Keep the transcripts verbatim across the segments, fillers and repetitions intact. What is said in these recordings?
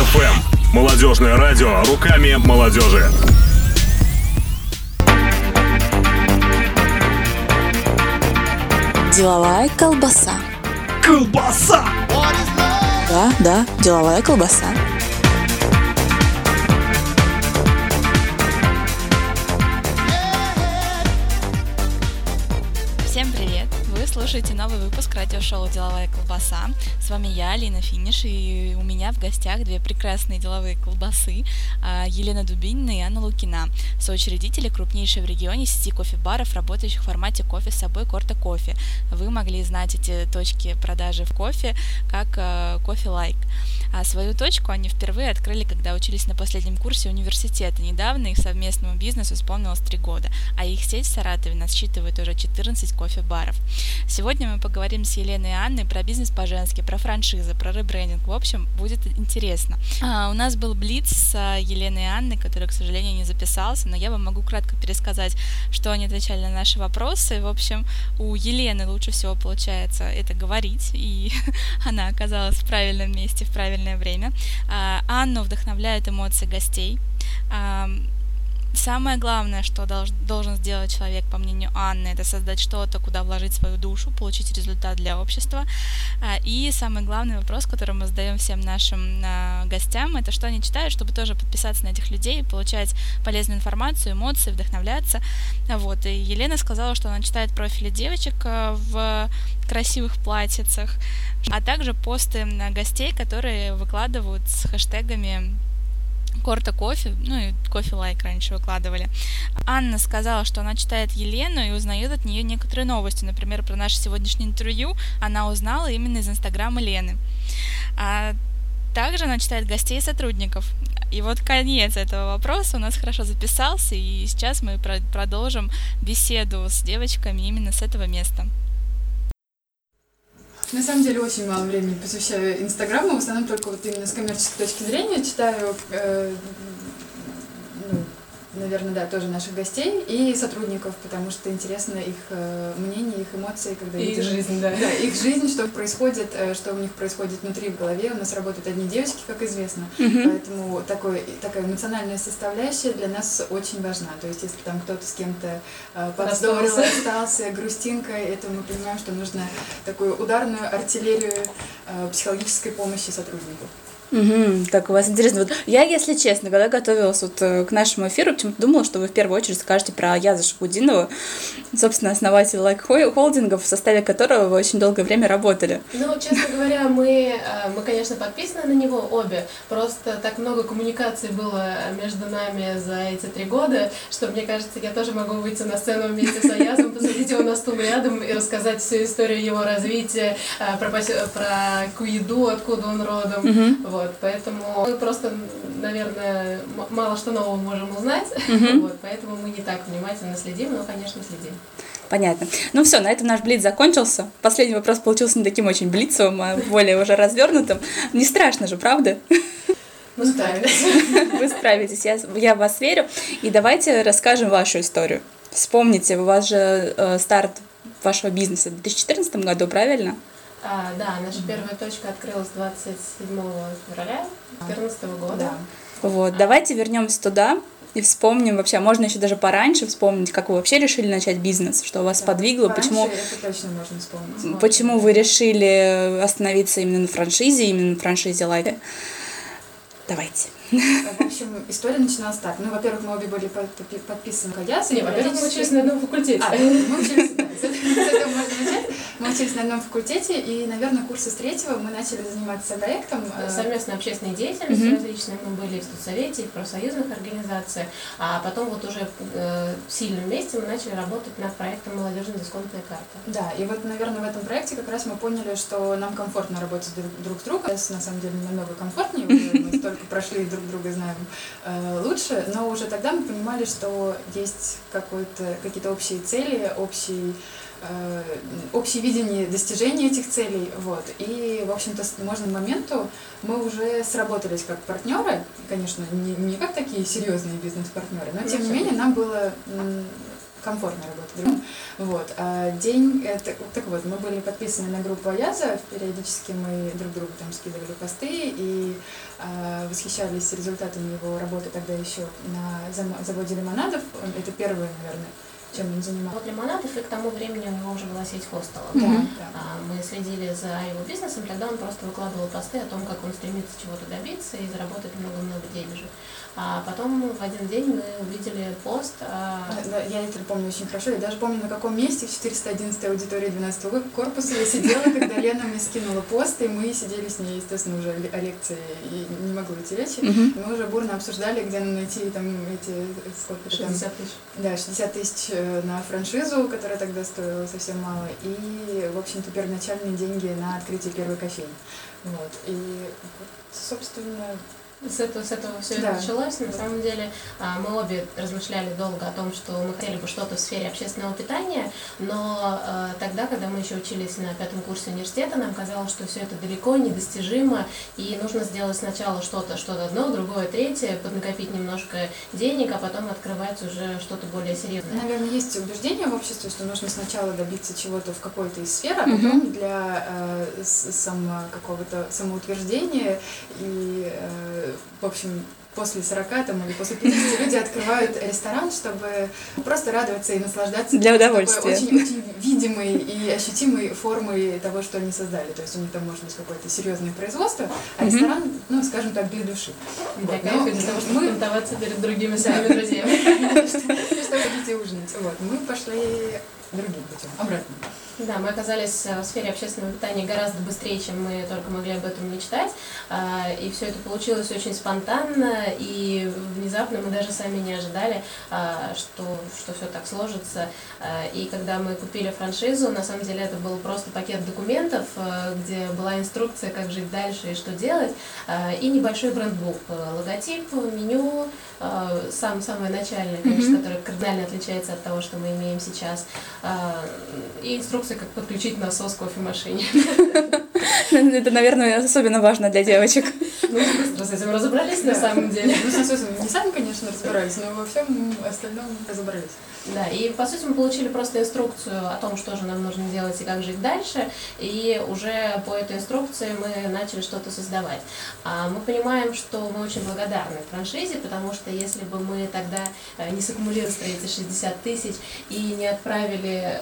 эф эм. Молодежное радио руками молодежи. Деловая колбаса. Колбаса! Да, да, деловая колбаса. Всем привет! Вы слушаете новый выпуск радиошоу «Деловая колбаса». С вами я, Алина Финиш, и у меня в гостях две прекрасные деловые колбасы – Елена Дубинина и Анна Лукина, соучредители крупнейшей в регионе сети кофе-баров, работающих в формате кофе с собой «Корто Кофе». Вы могли знать эти точки продажи в кофе как «Кофе Лайк». А свою точку они впервые открыли, когда учились на последнем курсе университета. Недавно их совместному бизнесу исполнилось три года, а их сеть в Саратове насчитывает уже четырнадцать кофе-баров. Сегодня мы поговорим с Еленой и Анной про бизнес по-женски, про франшизы, про ребрендинг. В общем, будет интересно. А, у нас был блиц с Еленой и Анной, который, к сожалению, не записался, но я вам могу кратко пересказать, что они отвечали на наши вопросы. В общем, у Елены лучше всего получается это говорить, и она оказалась в правильном месте в правильное время. А, Анну вдохновляют эмоции гостей. А, Самое главное, что должен сделать человек, по мнению Анны, это создать что-то, куда вложить свою душу, получить результат для общества. И самый главный вопрос, который мы задаем всем нашим гостям, это что они читают, чтобы тоже подписаться на этих людей, получать полезную информацию, эмоции, вдохновляться. Вот. И Елена сказала, что она читает профили девочек в красивых платьицах, а также посты гостей, которые выкладывают с хэштегами «Корто Кофе», ну и «Кофе Лайк» раньше выкладывали. Анна сказала, что она читает Елену и узнает от нее некоторые новости. Например, про наше сегодняшнее интервью она узнала именно из инстаграма Лены. А также она читает гостей и сотрудников. И вот конец этого вопроса у нас хорошо записался, и сейчас мы продолжим беседу с девочками именно с этого места. На самом деле очень мало времени посвящаю Инстаграму, в основном только вот именно с коммерческой точки зрения читаю, э, ну, наверное, да, тоже наших гостей и сотрудников, потому что интересно их э, мнение, их эмоции, когда и их жизнь, да. да, их жизнь, что происходит, э, что у них происходит внутри в голове. У нас работают одни девочки, как известно, mm-hmm. поэтому такой, такая эмоциональная составляющая для нас очень важна. То есть, если там кто-то с кем-то э, повздорил, остался грустинкой, это мы понимаем, что нужно такую ударную артиллерию э, психологической помощи сотруднику. Угу, так у вас интересно. Вот я, если честно, когда готовилась вот к нашему эфиру, почему-то думала, что вы в первую очередь скажете про Аяза Шавкудинова, собственно, основателя Like Холдингов, в составе которого вы очень долгое время работали. Ну, честно говоря, мы, мы, конечно, подписаны на него обе, просто так много коммуникаций было между нами за эти три года, что, мне кажется, я тоже могу выйти на сцену вместе с Аязом, посадить его на стул рядом и рассказать всю историю его развития, про, про Куиду, откуда он родом, угу. вот. Вот, поэтому мы просто, наверное, мало что нового можем узнать, mm-hmm. вот, поэтому мы не так внимательно следим, но, конечно, следим. Понятно. Ну все, на этом наш блиц закончился. Последний вопрос получился не таким очень блицовым, а более уже развернутым. Не страшно же, правда? Мы справились. Вы справитесь, я, я в вас верю. И давайте расскажем вашу историю. Вспомните, у вас же э, старт вашего бизнеса в две тысячи четырнадцатом году, правильно? А, да, наша первая точка открылась двадцать седьмого февраля две тысячи четырнадцатого года. Да. Вот, давайте вернемся туда и вспомним вообще, можно еще даже пораньше вспомнить, как вы вообще решили начать бизнес, что вас да, подвигло, почему, почему вы решили остановиться именно на франшизе, именно на франшизе Like. Давайте. В общем, история начиналась так. Ну, во-первых, мы обе были подписаны к Аязе. Нет, во-первых, мы учились на одном факультете. А, мы учились, да, с этого можно начать. Мы учились на одном факультете, и, наверное, курса с третьего мы начали заниматься проектом. Совместной общественной деятельностью mm-hmm. различной. Мы были в студсовете, в профсоюзных организациях, а потом вот уже в сильном месте мы начали работать над проектом «Молодежная дисконтная карта». Да, и вот, наверное, в этом проекте как раз мы поняли, что нам комфортно работать друг с другом. Сейчас, на самом деле, намного комфортнее, мы столько прошли друг друга знаем э, лучше, но уже тогда мы понимали, что есть какой-то, какие-то общие цели, общие, э, общее видение достижения этих целей. Вот. И, в общем-то, с нужным моменту мы уже сработались как партнеры, конечно, не, не как такие серьезные бизнес-партнеры, но, тем не менее, нам было... М- комфортно работать. Вот. А день, это, так вот, мы были подписаны на группу Аяза, периодически мы друг другу там скидывали посты и а, восхищались результатами его работы тогда еще на заводе лимонадов. Это первое, наверное, чем он занимался. Вот лимонадов, и к тому времени у него уже была сеть хостелов. Mm-hmm. а, мы следили за его бизнесом, тогда он просто выкладывал посты о том, как он стремится чего-то добиться и заработать много-много денежек. А потом в один день мы увидели пост. А... Да, да, я это помню очень хорошо. Я даже помню, на каком месте в четыреста одиннадцатой аудитории двенадцатого корпуса я сидела, когда Лена мне скинула пост, и мы сидели с ней, естественно, уже о лекции, и не могла идти речи. Mm-hmm. Мы уже бурно обсуждали, где нам найти там эти сколько-то там... шестьдесят тысяч. Да, шестьдесят тысяч на франшизу, которая тогда стоила совсем мало, и, в общем-то, первоначальные деньги на открытие первой кофейни. Вот. И, собственно... С этого, с этого все да. началось. На самом деле мы обе размышляли долго о том, что мы хотели бы что-то в сфере общественного питания, но тогда, когда мы еще учились на пятом курсе университета, нам казалось, что все это далеко, недостижимо, и нужно сделать сначала что-то, что-то одно, другое, третье, поднакопить немножко денег, а потом открывать уже что-то более серьезное. Наверное, есть убеждение в обществе, что нужно сначала добиться чего-то в какой-то из сфер, а потом mm-hmm. для э, само, какого-то самоутверждения и э, в общем, после сорока там, или после пятидесяти люди открывают ресторан, чтобы просто радоваться и наслаждаться для удовольствия. Такой очень-очень видимой и ощутимой формой того, что они создали. То есть у них там может быть какое-то серьезное производство, а ресторан, mm-hmm. ну, скажем так, для души. Для вот. кайфа, для того, чтобы понтоваться перед другими своими друзьями. Что вы хотите ужинать. Мы пошли другим путем, обратно. Да, мы оказались в сфере общественного питания гораздо быстрее, чем мы только могли об этом мечтать, и все это получилось очень спонтанно, и внезапно мы даже сами не ожидали, что, что все так сложится, и когда мы купили франшизу, на самом деле это был просто пакет документов, где была инструкция, как жить дальше и что делать, и небольшой брендбук, логотип, меню, сам, самое начальное, конечно, mm-hmm. которое кардинально отличается от того, что мы имеем сейчас, и инструкция, как подключить насос к кофемашине. Это, наверное, особенно важно для девочек. Ну, мы быстро с этим разобрались, на самом деле. Ну, с насосом не сами, конечно, разбирались, но во всем остальном разобрались. Да, и, по сути, мы получили просто инструкцию о том, что же нам нужно делать и как жить дальше, и уже по этой инструкции мы начали что-то создавать. Мы понимаем, что мы очень благодарны франшизе, потому что если бы мы тогда не саккумулировали эти шестьдесят тысяч и не отправили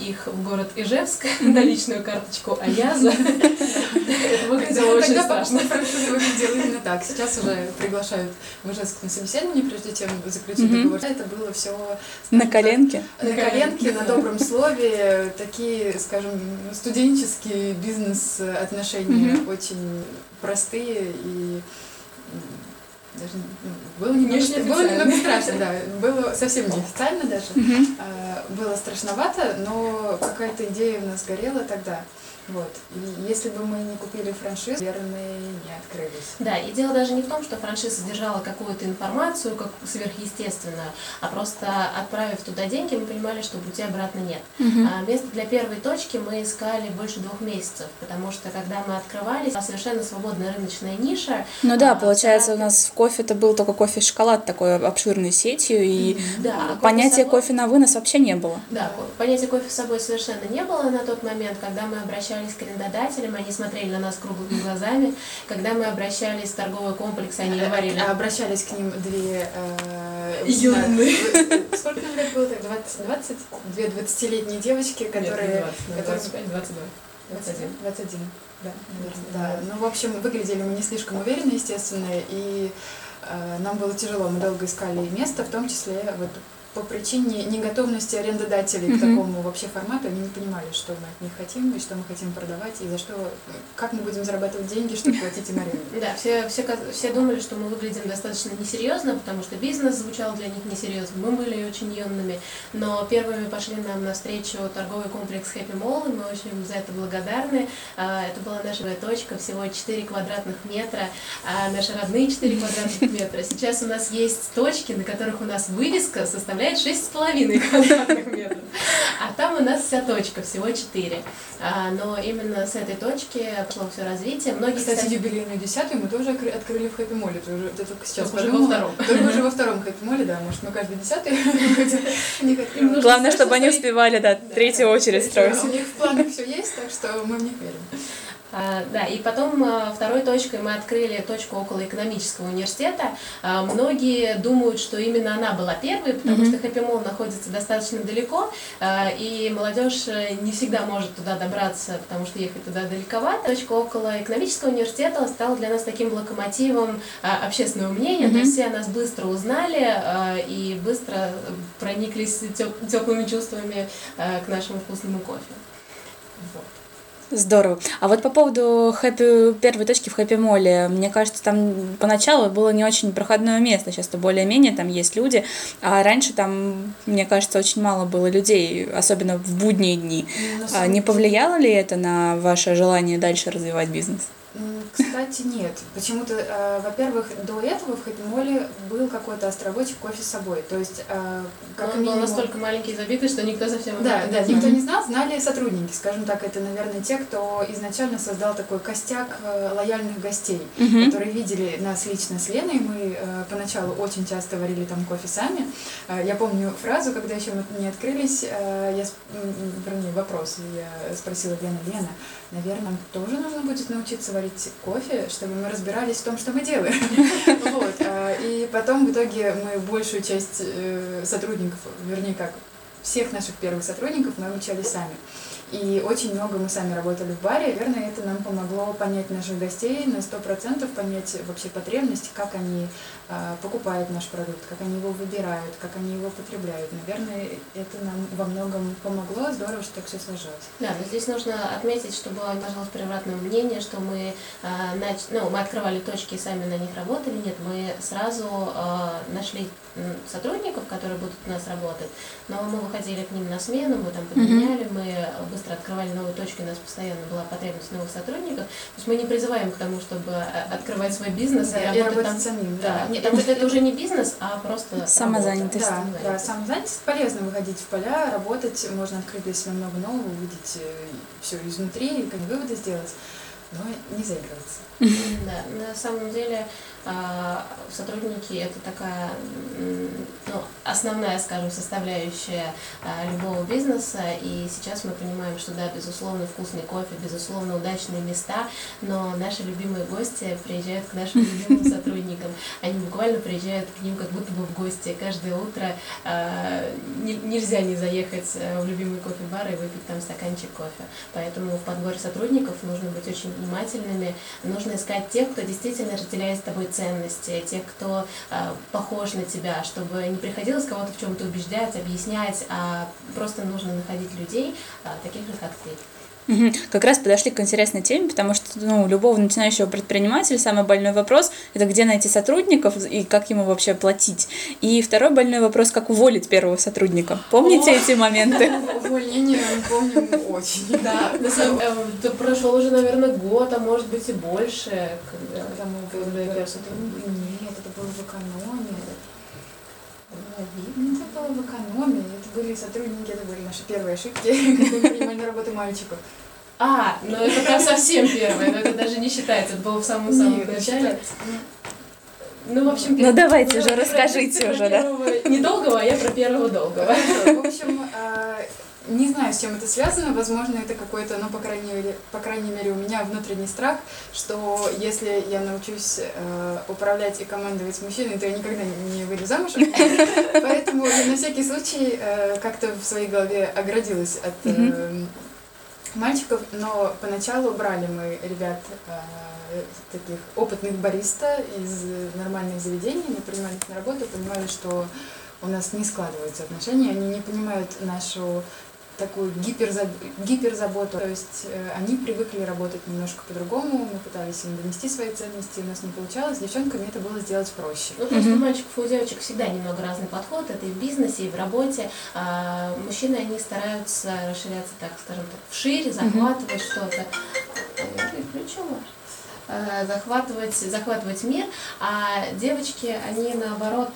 их в город Ижевск на личную карточку Аяза, это выглядело очень страшно. Франшиза выглядела именно так. Сейчас уже приглашают в Ижевск на собеседование, прежде чем заключить договор. Это было все... На коленке? На коленке, на добром слове. Такие, скажем, студенческие бизнес-отношения очень простые и... Даже, ну, было немного, не было немного страшно, да, было совсем неофициально даже, mm-hmm. а, было страшновато, но какая-то идея у нас горела тогда. Вот. И если бы мы не купили франшизу, наверное, не открылись. Да, и дело даже не в том, что франшиза содержала какую-то информацию, как сверхъестественную, а просто отправив туда деньги, мы понимали, что пути обратно нет. Угу. А место для первой точки мы искали больше двух месяцев, потому что когда мы открывались, была совершенно свободная рыночная ниша. Ну да, а, получается, а... у нас в кофе это был только кофе и шоколад такой обширной сетью, и да, понятия кофе, собой... кофе на вынос вообще не было. Да, понятия кофе с собой совершенно не было на тот момент, когда мы обращались с арендодателем, они смотрели на нас круглыми глазами. Когда мы обращались в торговый комплекс, они говорили... Обращались к ним две... Э, юные. Сколько нам лет было так? двадцать? Две двадцатилетние девочки, которые... двадцать пять, двадцать два, двадцать один. Да, наверное. Да. Ну, в общем, выглядели мы не слишком уверенно, естественно, и э, нам было тяжело. Мы долго искали место, в том числе вот, по причине неготовности арендодателей mm-hmm. к такому вообще формату. Они не понимали, что мы от них хотим, и что мы хотим продавать, и за что, как мы будем зарабатывать деньги, чтобы платить им аренду. Да, все, все, все думали, что мы выглядим достаточно несерьезно, потому что бизнес звучал для них несерьезно, мы были очень юными, но первыми пошли нам навстречу торговый комплекс Happy Mall, и мы очень за это благодарны. Это была наша точка, всего четыре квадратных метра, наши родные четыре квадратных метра. Сейчас у нас есть точки, на которых у нас вывеска составляет составляет шесть с половиной квадратных метров. А там у нас вся точка, всего четыре. Но именно с этой точки пошло все развитие. Многие, кстати, кстати, юбилейную десятую мы тоже открыли в Happy Mall. Сейчас уже во втором. Только уже во втором Happy Mall, да, может, мы каждый десятый. Главное, чтобы они успевали, да, третью очередь строить. У них в планах все есть, так что мы в них верим. А, да, и потом а, второй точкой мы открыли точку около экономического университета. А, многие думают, что именно она была первой, потому mm-hmm. что Happy Mall находится достаточно далеко, а, и молодежь не всегда может туда добраться, потому что ехать туда далековато. Точка около экономического университета стала для нас таким локомотивом а, общественного мнения, mm-hmm. то есть все о нас быстро узнали а, и быстро прониклись теп- теплыми чувствами а, к нашему вкусному кофе. Вот. Здорово. А вот по поводу хэппи, первой точки в Happy Mall, мне кажется, там поначалу было не очень проходное место, сейчас-то более-менее там есть люди, а раньше там, мне кажется, очень мало было людей, особенно в будние дни. А не повлияло ли это на ваше желание дальше развивать бизнес? Кстати, нет. Почему-то, э, во-первых, до этого в Happy Mall был какой-то островочек кофе с собой. То есть, э, как он минимум... был настолько маленький и забитый, что никто совсем не знал. Да, да, никто не знал, знали сотрудники, скажем так. Это, наверное, те, кто изначально создал такой костяк лояльных гостей, uh-huh. которые видели нас лично с Леной. Мы э, поначалу очень часто варили там кофе сами. Э, я помню фразу, когда еще мы не открылись, э, я, вернее, вопрос, я спросила Лену: Лена, наверное, тоже нужно будет научиться варить кофе, чтобы мы разбирались в том, что мы делаем. Вот. И потом в итоге мы большую часть сотрудников, вернее как, всех наших первых сотрудников мы обучали сами. И очень много мы сами работали в баре. Наверное, это нам помогло понять наших гостей на сто процентов, понять вообще потребности, как они э, покупают наш продукт, как они его выбирают, как они его потребляют. Наверное, это нам во многом помогло. Здорово, что так все сложилось. Да, но здесь нужно отметить, что было, пожалуйста, превратное мнение, что мы, э, нач... ну, мы открывали точки и сами на них работали. Нет, мы сразу э, нашли сотрудников, которые будут у нас работать, но мы выходили к ним на смену, мы там подменяли, мы быстро открывали новые точки, у нас постоянно была потребность новых сотрудников. То есть мы не призываем к тому, чтобы открывать свой бизнес, да, и, и работать там, самим. Да. Да. Нет, потому что это уже не бизнес, а просто самозанятость. Да, да, самозанятость. Полезно выходить в поля, работать, можно открыть для себя много нового, увидеть все изнутри, как выводы сделать, но не заигрываться. Да, на самом деле сотрудники — это такая, ну, основная, скажем, составляющая любого бизнеса, и сейчас мы понимаем, что да, безусловно, вкусный кофе, безусловно, удачные места, но наши любимые гости приезжают к нашим любимым сотрудникам, они буквально приезжают к ним как будто бы в гости, каждое утро нельзя не заехать в любимый кофе-бар и выпить там стаканчик кофе, поэтому в подборе сотрудников нужно быть очень внимательными, нужно искать тех, кто действительно разделяет с тобой ценности, тех, кто э, похож на тебя, чтобы не приходилось кого-то в чем-то убеждать, объяснять, а просто нужно находить людей, э, таких же, как ты. Как раз подошли к интересной теме, потому что, ну, у любого начинающего предпринимателя самый больной вопрос – это где найти сотрудников и как ему вообще платить. И второй больной вопрос – как уволить первого сотрудника. Помните О! эти моменты? Увольнение помним очень. Да, прошел уже, наверное, год, а может быть и больше. Когда мы уволили первого сотрудника? Нет, это было в экономии. Видно, это было в экономии, это были сотрудники, это были наши первые ошибки, когда мы принимали на работу мальчиков. А, ну это прям совсем первое, но это даже не считается, это было в самом-самом начале. Ну, в общем, ну давайте уже расскажите уже, да? Недолгого, а я про первого долгого. В общем, не знаю, с чем это связано, возможно, это какой-то, ну, по крайней мере, по крайней мере, у меня внутренний страх, что если я научусь э, управлять и командовать мужчиной, то я никогда не выйду замуж. Поэтому я на всякий случай как-то в своей голове оградилась от мальчиков, но поначалу брали мы ребят таких опытных бариста из нормальных заведений, мы принимали их на работу, понимали, что у нас не складываются отношения, они не понимают нашу такую гиперзаб... гиперзаботу. То есть э, они привыкли работать немножко по-другому, мы пытались им донести свои ценности, у нас не получалось, с девчонками это было сделать проще. Ну, просто у мальчиков и у девочек всегда немного разный подход, это и в бизнесе, и в работе. А мужчины, они стараются расширяться, так скажем так, вшире, захватывать что-то. Я переключила. захватывать, захватывать мир, а девочки, они наоборот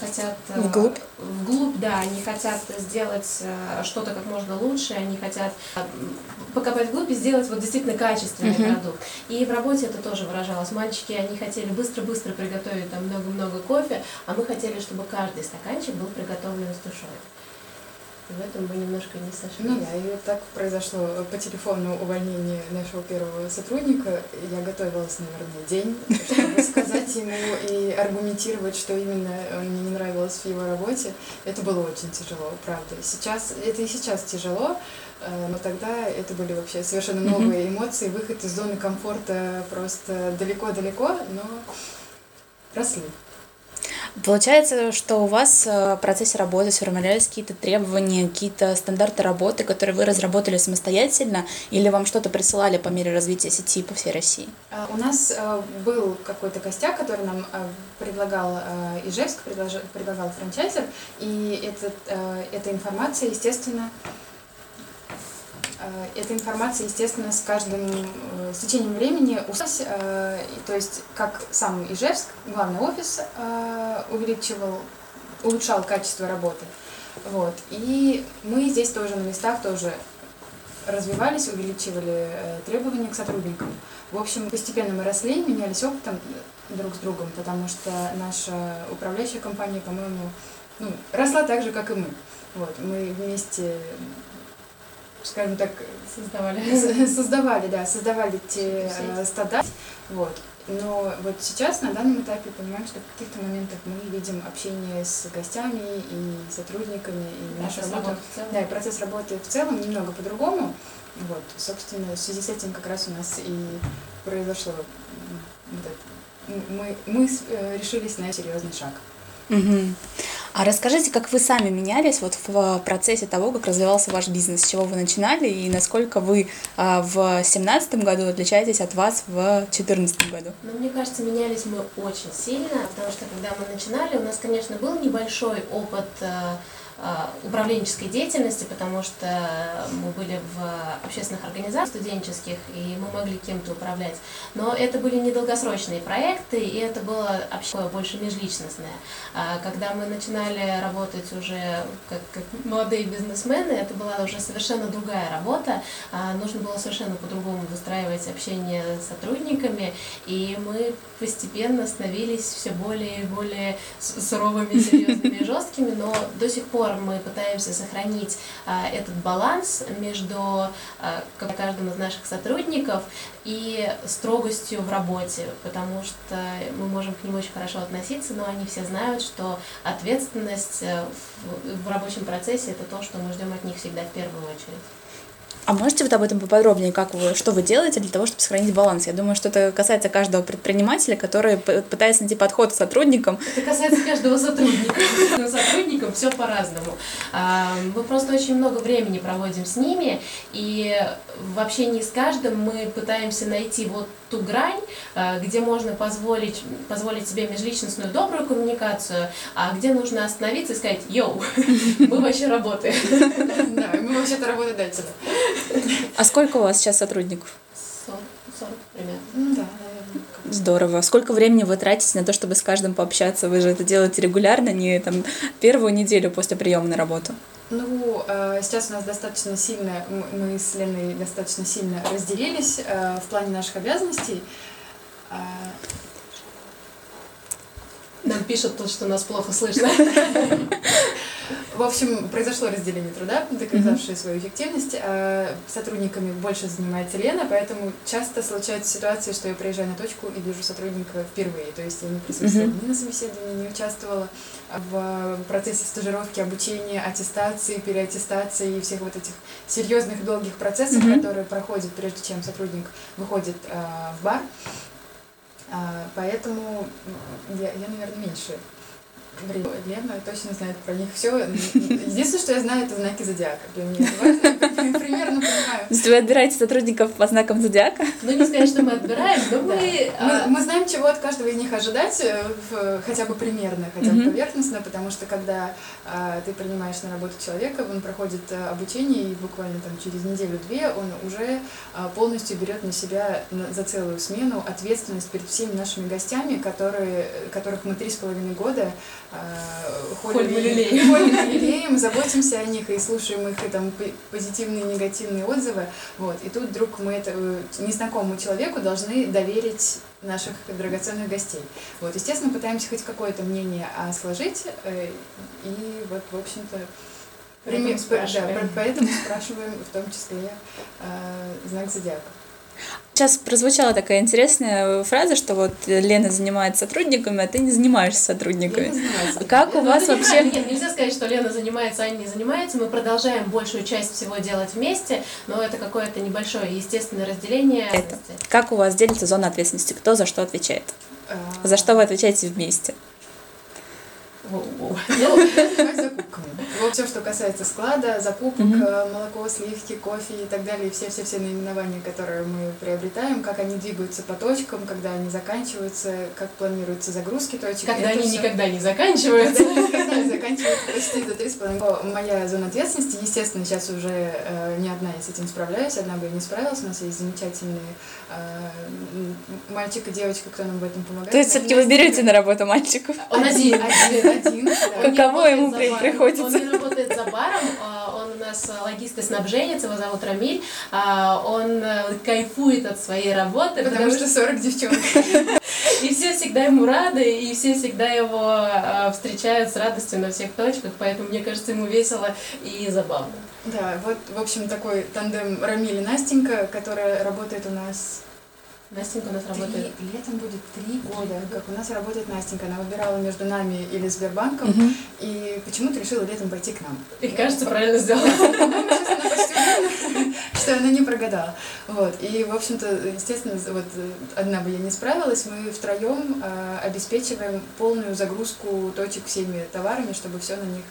хотят... Вглубь? Вглубь, да, они хотят сделать что-то как можно лучше, они хотят покопать вглубь и сделать вот действительно качественный uh-huh. продукт. И в работе это тоже выражалось. Мальчики, они хотели быстро-быстро приготовить там много-много кофе, а мы хотели, чтобы каждый стаканчик был приготовлен с душой. В этом мы немножко не сошли. Ну да, и вот так произошло по телефону увольнение нашего первого сотрудника. Я готовилась, наверное, день, чтобы сказать ему и аргументировать, что именно мне не нравилось в его работе. Это было очень тяжело, правда. Сейчас, это и сейчас тяжело, но тогда это были вообще совершенно новые эмоции, выход из зоны комфорта просто далеко-далеко, но росли. Получается, что у вас в процессе работы сформировались какие-то требования, какие-то стандарты работы, которые вы разработали самостоятельно, или вам что-то присылали по мере развития сети по всей России? У нас был какой-то костяк, который нам предлагал Ижевск, предлагал франчайзер, и этот, эта информация, естественно, Эта информация, естественно, с каждым, с течением времени усилилась, то есть как сам Ижевск, главный офис, увеличивал, улучшал качество работы. Вот. И мы здесь тоже на местах тоже развивались, увеличивали требования к сотрудникам. В общем, постепенно мы росли, менялись опытом друг с другом, потому что наша управляющая компания, по-моему, ну, росла так же, как и мы. Вот. Мы вместе... скажем так, создавали, создавали, да, создавали те э, стада, вот. Но вот сейчас, на данном этапе, понимаем, что в каких-то моментах мы видим общение с гостями и сотрудниками, и наша работа, да, и процесс работы в целом немного по-другому, вот, собственно, в связи с этим как раз у нас и произошло, вот это, мы, мы решились на серьезный шаг. Угу. А расскажите, как вы сами менялись вот в процессе того, как развивался ваш бизнес, с чего вы начинали и насколько вы а, в две тысячи семнадцатом году отличаетесь от вас в две тысячи четырнадцатом году? Ну, мне кажется, менялись мы очень сильно, потому что когда мы начинали, у нас, конечно, был небольшой опыт управленческой деятельности, потому что мы были в общественных организациях студенческих, и мы могли кем-то управлять. Но это были недолгосрочные проекты, и это было общение больше межличностное. Когда мы начинали работать уже как, как молодые бизнесмены, это была уже совершенно другая работа. Нужно было совершенно по-другому выстраивать общение с сотрудниками, и мы постепенно становились все более и более суровыми, серьезными и жесткими, но до сих пор мы пытаемся сохранить а, этот баланс между а, каждым из наших сотрудников и строгостью в работе, потому что мы можем к ним очень хорошо относиться, но они все знают, что ответственность в, в рабочем процессе – это то, что мы ждем от них всегда в первую очередь. А можете вот об этом поподробнее, как вы, что вы делаете для того, чтобы сохранить баланс? Я думаю, что это касается каждого предпринимателя, который пытается найти подход к сотрудникам. Это касается каждого сотрудника. С сотрудником все по-разному. Мы просто очень много времени проводим с ними, и в общении с каждым мы пытаемся найти вот ту грань, где можно позволить, позволить себе межличностную добрую коммуникацию, а где нужно остановиться и сказать: «Йоу, мы вообще работаем». Да, мы вообще-то работодатели. А сколько у вас сейчас сотрудников? сорок, сорок примерно. Ну, да, наверное. Здорово. Сколько времени вы тратите на то, чтобы с каждым пообщаться? Вы же это делаете регулярно, не там первую неделю после приема на работу. Ну, сейчас у нас достаточно сильно, мы с Леной достаточно сильно разделились в плане наших обязанностей. Нам пишут тут, что нас плохо слышно. В общем, произошло разделение труда, доказавшее свою эффективность. Сотрудниками больше занимается Лена, поэтому часто случаются ситуации, что я приезжаю на точку и вижу сотрудника впервые. То есть я не присутствовала ни на собеседовании, не участвовала в процессе стажировки, обучения, аттестации, переаттестации и всех вот этих серьезных и долгих процессов, которые проходят, прежде чем сотрудник выходит в бар. Поэтому я, я, наверное, меньше времени. Лена точно знает про них все. Единственное, что я знаю, это знаки зодиака. Для меня это важно. примерно понимаю. То есть вы отбираете сотрудников по знакам зодиака? Ну, не сказать, что мы отбираем, но мы... Мы знаем, чего от каждого из них ожидать, хотя бы примерно, хотя бы поверхностно, потому что, когда ты принимаешь на работу человека, он проходит обучение, и буквально там через неделю-две он уже полностью берет на себя за целую смену ответственность перед всеми нашими гостями, которые, которых мы три с половиной года холим и лелеем, заботимся о них и слушаем их и, там, позитивные и негативные отзывы. Вот. И тут вдруг мы это, незнакомому человеку должны доверить наших драгоценных гостей. Вот. Естественно, пытаемся хоть какое-то мнение сложить. И вот, в общем-то, поэтому спрашиваем, да, поэтому спрашиваем в том числе э, знак зодиака. Сейчас прозвучала такая интересная фраза, что вот Лена занимается сотрудниками, а ты не занимаешься сотрудниками. Я не занимаюсь. Как у ну, вас вообще... Нет, нельзя сказать, что Лена занимается, а Аня не занимается. Мы продолжаем большую часть всего делать вместе, но это какое-то небольшое естественное разделение. Это. Как у вас делится зона ответственности? Кто за что отвечает? А... За что вы отвечаете вместе? Все, что касается склада, закупок, mm-hmm. молоко, сливки, кофе и так далее, и все-все-все наименования, которые мы приобретаем, как они двигаются по точкам, когда они заканчиваются, как планируются загрузки точек. Когда они все... никогда не заканчиваются. Когда они никогда не заканчиваются, почти до три с половиной. Моя зона ответственности, естественно, сейчас уже э, не одна я с этим справляюсь, одна бы не справилась, у нас есть замечательные э, мальчик и девочка, кто нам в этом помогает. То есть все-таки вы берете на работу мальчиков? Он один. Каково ему приходится? Он работает за баром, он у нас логист и снабженец, его зовут Рамиль, он кайфует от своей работы. Потому, потому что сорок девчонок. И все всегда ему рады, и все всегда его встречают с радостью на всех точках, поэтому, мне кажется, ему весело и забавно. Да, вот, в общем, такой тандем Рамиль и Настенька, которая работает у нас... Настенька у нас три, работает. Летом будет три года, как у нас работает Настенька. Она выбирала между нами или Сбербанком, uh-huh. и почему-то решила летом пойти к нам. И, кажется, правильно сделала. Что она не прогадала. И, в общем-то, естественно, одна бы я не справилась. Мы втроем обеспечиваем полную загрузку точек всеми товарами, чтобы все на них...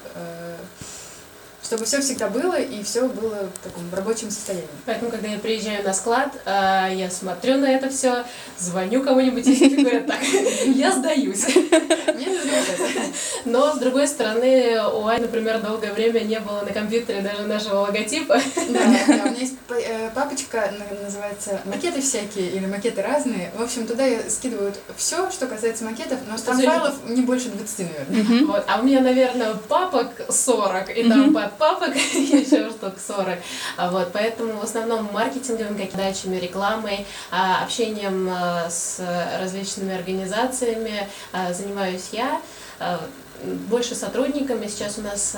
чтобы все всегда было, и все было в таком рабочем состоянии. Поэтому, когда я приезжаю на склад, я смотрю на это все, звоню кому-нибудь, и говорят, так, я сдаюсь. Но, с другой стороны, у Ани, например, долгое время не было на компьютере даже нашего логотипа. Да, да, у меня есть папочка, называется «Макеты всякие» или «Макеты разные». В общем, туда скидывают все, что касается макетов, но там файлов не больше двадцати, наверное. Вот. А у меня, наверное, папок сорок, и там под папок еще штук сорок. Вот, поэтому в основном маркетинговыми задачами, рекламой, общением с различными организациями занимаюсь я. Больше сотрудниками. Сейчас у нас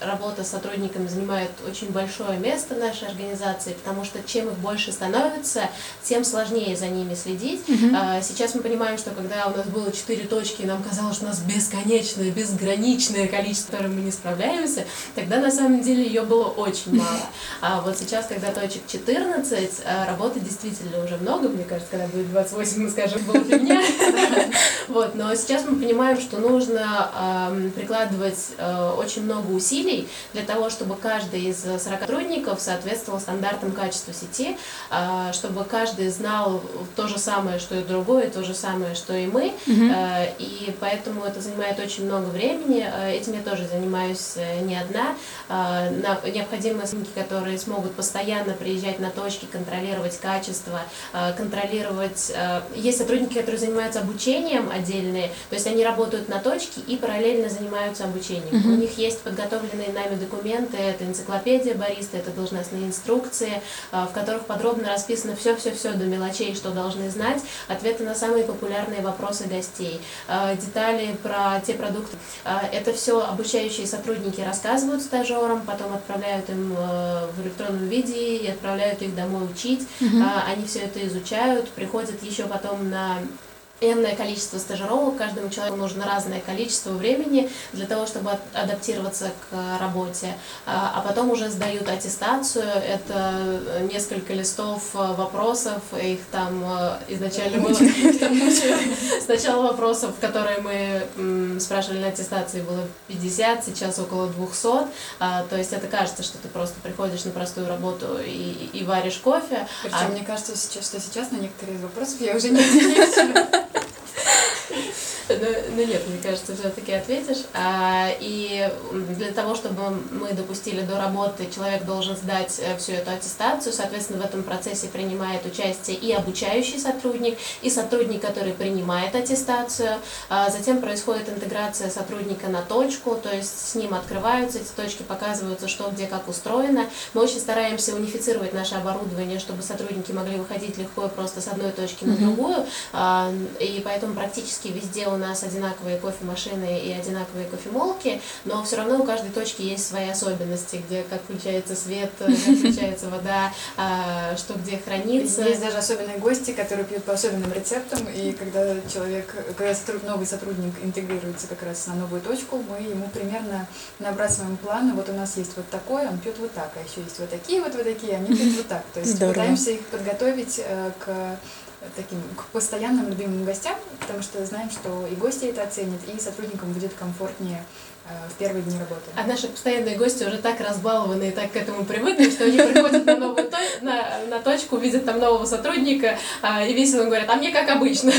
работа с сотрудниками занимает очень большое место в нашей организации, потому что чем их больше становится, тем сложнее за ними следить. Mm-hmm. Сейчас мы понимаем, что когда у нас было четыре точки, и нам казалось, что у нас бесконечное, безграничное количество, с которым мы не справляемся, тогда на самом деле ее было очень мало. А вот сейчас, когда точек четырнадцать, работы действительно уже много. Мне кажется, когда будет двадцать восемь, мы скажем, было фигня. Но сейчас мы понимаем, что нужно прикладывать очень много усилий для того, чтобы каждый из сорока сотрудников соответствовал стандартам качества сети, чтобы каждый знал то же самое, что и другое, то же самое, что и мы. Угу. И поэтому это занимает очень много времени. Этим я тоже занимаюсь не одна. Необходимы сотрудники, которые смогут постоянно приезжать на точки, контролировать качество, контролировать... Есть сотрудники, которые занимаются обучением отдельные, то есть они работают на точке и параллельно занимаются обучением. Uh-huh. У них есть подготовленные нами документы, это энциклопедия бариста, это должностные инструкции, в которых подробно расписано все-все-все до мелочей, что должны знать, ответы на самые популярные вопросы гостей, детали про те продукты. Это все обучающие сотрудники рассказывают стажерам, потом отправляют им в электронном виде и отправляют их домой учить. Uh-huh. Они все это изучают, приходят еще потом на энное количество стажировок, каждому человеку нужно разное количество времени для того, чтобы адаптироваться к работе. А потом уже сдают аттестацию, это несколько листов вопросов, их там изначально было... Сначала вопросов, которые мы спрашивали на аттестации, было пятьдесят, сейчас около двухсот. То есть это кажется, что ты просто приходишь на простую работу и, и варишь кофе. Причем а... мне кажется, что сейчас на некоторые из вопросов я уже не отвечаю. Ну, ну нет, мне кажется, все-таки ответишь. А, и для того, чтобы мы допустили до работы, человек должен сдать всю эту аттестацию. Соответственно, в этом процессе принимает участие и обучающий сотрудник, и сотрудник, который принимает аттестацию. А затем происходит интеграция сотрудника на точку, то есть с ним открываются эти точки, показываются, что, где, как устроено. Мы очень стараемся унифицировать наше оборудование, чтобы сотрудники могли выходить легко просто с одной точки на другую. А, и поэтому практически везде у нас одинаковые кофемашины и одинаковые кофемолки, но все равно у каждой точки есть свои особенности, где как включается свет, как включается вода, что где хранится. Есть даже особенные гости, которые пьют по особенным рецептам, и когда человек, когда новый сотрудник интегрируется как раз на новую точку, мы ему примерно набрасываем планы. Вот у нас есть вот такое, он пьет вот так, а еще есть вот такие, вот вот такие, они пьют вот так. То есть здорово. Пытаемся их подготовить к... таким к постоянным любимым гостям, потому что знаем, что и гости это оценят, и сотрудникам будет комфортнее в первые дни работы. А наши постоянные гости уже так разбалованы и так к этому привыкли, что они приходят на новую точку, на, на точку, видят там нового сотрудника а, и весело говорят: а мне как обычно.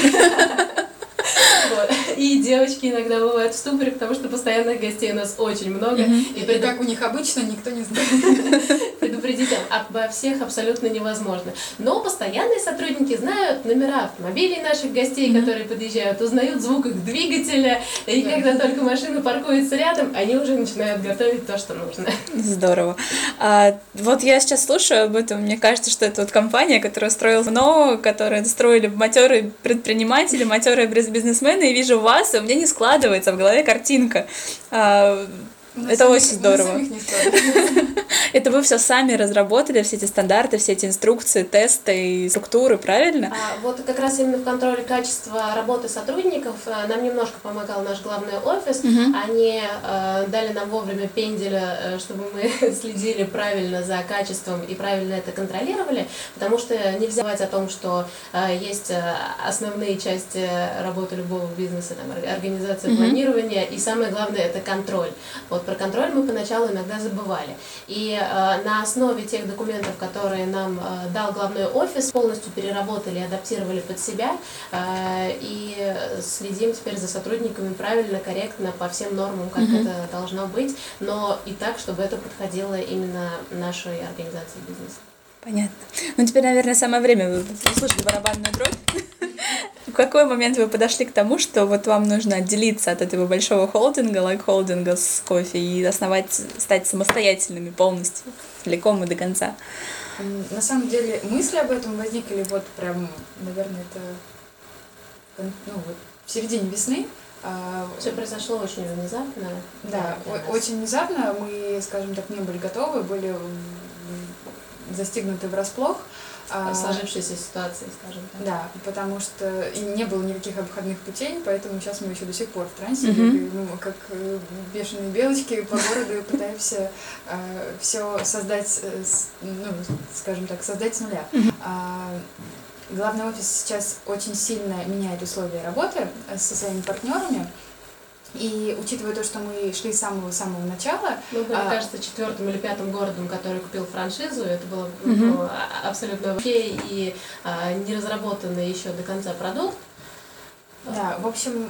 И девочки иногда бывают в ступоре, потому что постоянных гостей у нас очень много. Mm-hmm. И, и предуп... как у них обычно, никто не знает. Предупредить обо всех абсолютно невозможно. Но постоянные сотрудники знают номера автомобилей наших гостей, mm-hmm. которые подъезжают, узнают звук их двигателя. И yeah. когда только машина паркуется рядом, они уже начинают готовить то, что нужно. Здорово. А, вот я сейчас слушаю об этом, мне кажется, что это вот компания, которая строила нового, которую строили матерые предприниматели, матерые бизнесмены, и вижу вас, и у меня не складывается в голове картинка. А, это самих, очень здорово. Это вы все сами разработали, все эти стандарты, все эти инструкции, тесты и структуры, правильно? А, вот как раз именно в контроле качества работы сотрудников нам немножко помогал наш главный офис. Угу. Они э, дали нам вовремя пенделя, чтобы мы следили правильно за качеством и правильно это контролировали, потому что нельзя забывать о том, что э, есть основные части работы любого бизнеса, там, организация, угу. планирования, и самое главное это контроль. Вот про контроль мы поначалу иногда забывали. И э, на основе тех документов, которые нам э, дал главный офис, полностью переработали, адаптировали под себя э, и следим теперь за сотрудниками правильно, корректно, по всем нормам, как mm-hmm. это должно быть, но и так, чтобы это подходило именно нашей организации бизнеса. Понятно. Ну теперь, наверное, самое время. Вы услышали барабанную дробь. В какой момент вы подошли к тому, что вот вам нужно отделиться от этого большого холдинга, Like Холдинга с кофе, и основать, стать самостоятельными полностью, целиком и до конца? На самом деле мысли об этом возникли вот прям, наверное, это ну, вот в середине весны. Все произошло очень внезапно. Да, да, очень внезапно. Мы, скажем так, не были готовы, были застигнуты врасплох. Сложившейся ситуации, скажем так. Да, потому что и не было никаких обходных путей, поэтому сейчас мы еще до сих пор в трансе, mm-hmm. ну, как бешеные белочки по городу пытаемся э, все создать, э, ну, скажем так, создать с нуля. Mm-hmm. А, главный офис сейчас очень сильно меняет условия работы со своими партнерами. И учитывая то, что мы шли с самого-самого начала... Мы были, а... кажется, четвертым или пятым городом, который купил франшизу. Это было mm-hmm. абсолютно окей и а, не разработанный еще до конца продукт. Да, в общем,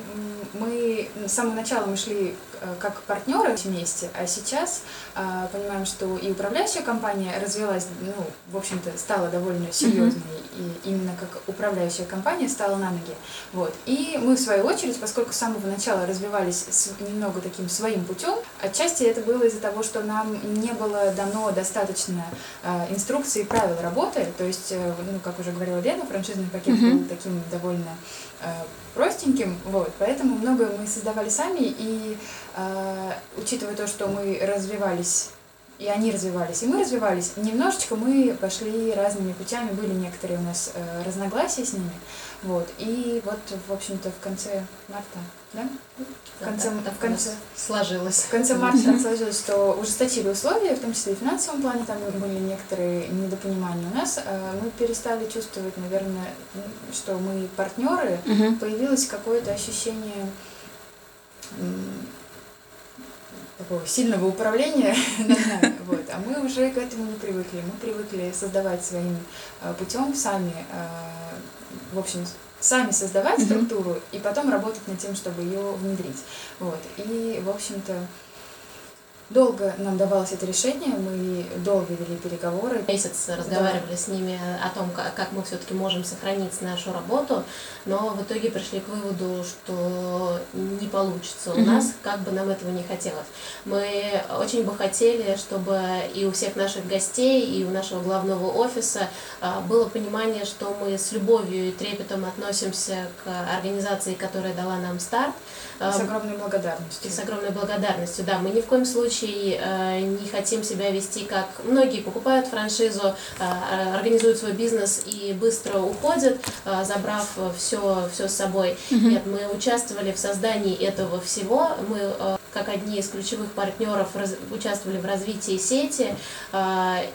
мы с самого начала мы шли как партнеры вместе, а сейчас а, понимаем, что и управляющая компания развилась, ну, в общем-то, стала довольно серьезной, mm-hmm. и именно как управляющая компания стала на ноги. Вот. И мы, в свою очередь, поскольку с самого начала развивались с, немного таким своим путем, отчасти это было из-за того, что нам не было дано достаточно а, инструкций и правил работы, то есть, ну, как уже говорила Лена, франшизный пакет mm-hmm. был таким довольно... А, простеньким, вот, поэтому многое мы создавали сами, и э, учитывая то, что мы развивались, и они развивались, и мы развивались, немножечко мы пошли разными путями, были некоторые у нас э, разногласия с ними, Вот. И вот, в общем-то, в конце марта, да? В конце, да, да, в конце сложилось. В конце марта сложилось, что ужесточили условия, в том числе и в финансовом плане, там были некоторые недопонимания у нас. Мы перестали чувствовать, наверное, что мы партнеры. Угу. Появилось какое-то ощущение такого сильного управления над нами. Вот. А мы уже к этому не привыкли. Мы привыкли создавать своим путем сами, в общем, сами создавать структуру и потом работать над тем, чтобы ее внедрить. Вот. И, в общем-то, долго нам давалось это решение, мы долго вели переговоры. Месяц разговаривали да. с ними о том, как мы все-таки можем сохранить нашу работу, но в итоге пришли к выводу, что не получится у нас, как бы нам этого не хотелось. Мы очень бы хотели, чтобы и у всех наших гостей, и у нашего главного офиса было понимание, что мы с любовью и трепетом относимся к организации, которая дала нам старт. И с огромной благодарностью. И с огромной благодарностью, да. Мы ни в коем случае не хотим себя вести, как многие покупают франшизу, организуют свой бизнес и быстро уходят, забрав все, все с собой. Mm-hmm. Нет, мы участвовали в создании этого всего, мы как одни из ключевых партнеров раз, участвовали в развитии сети,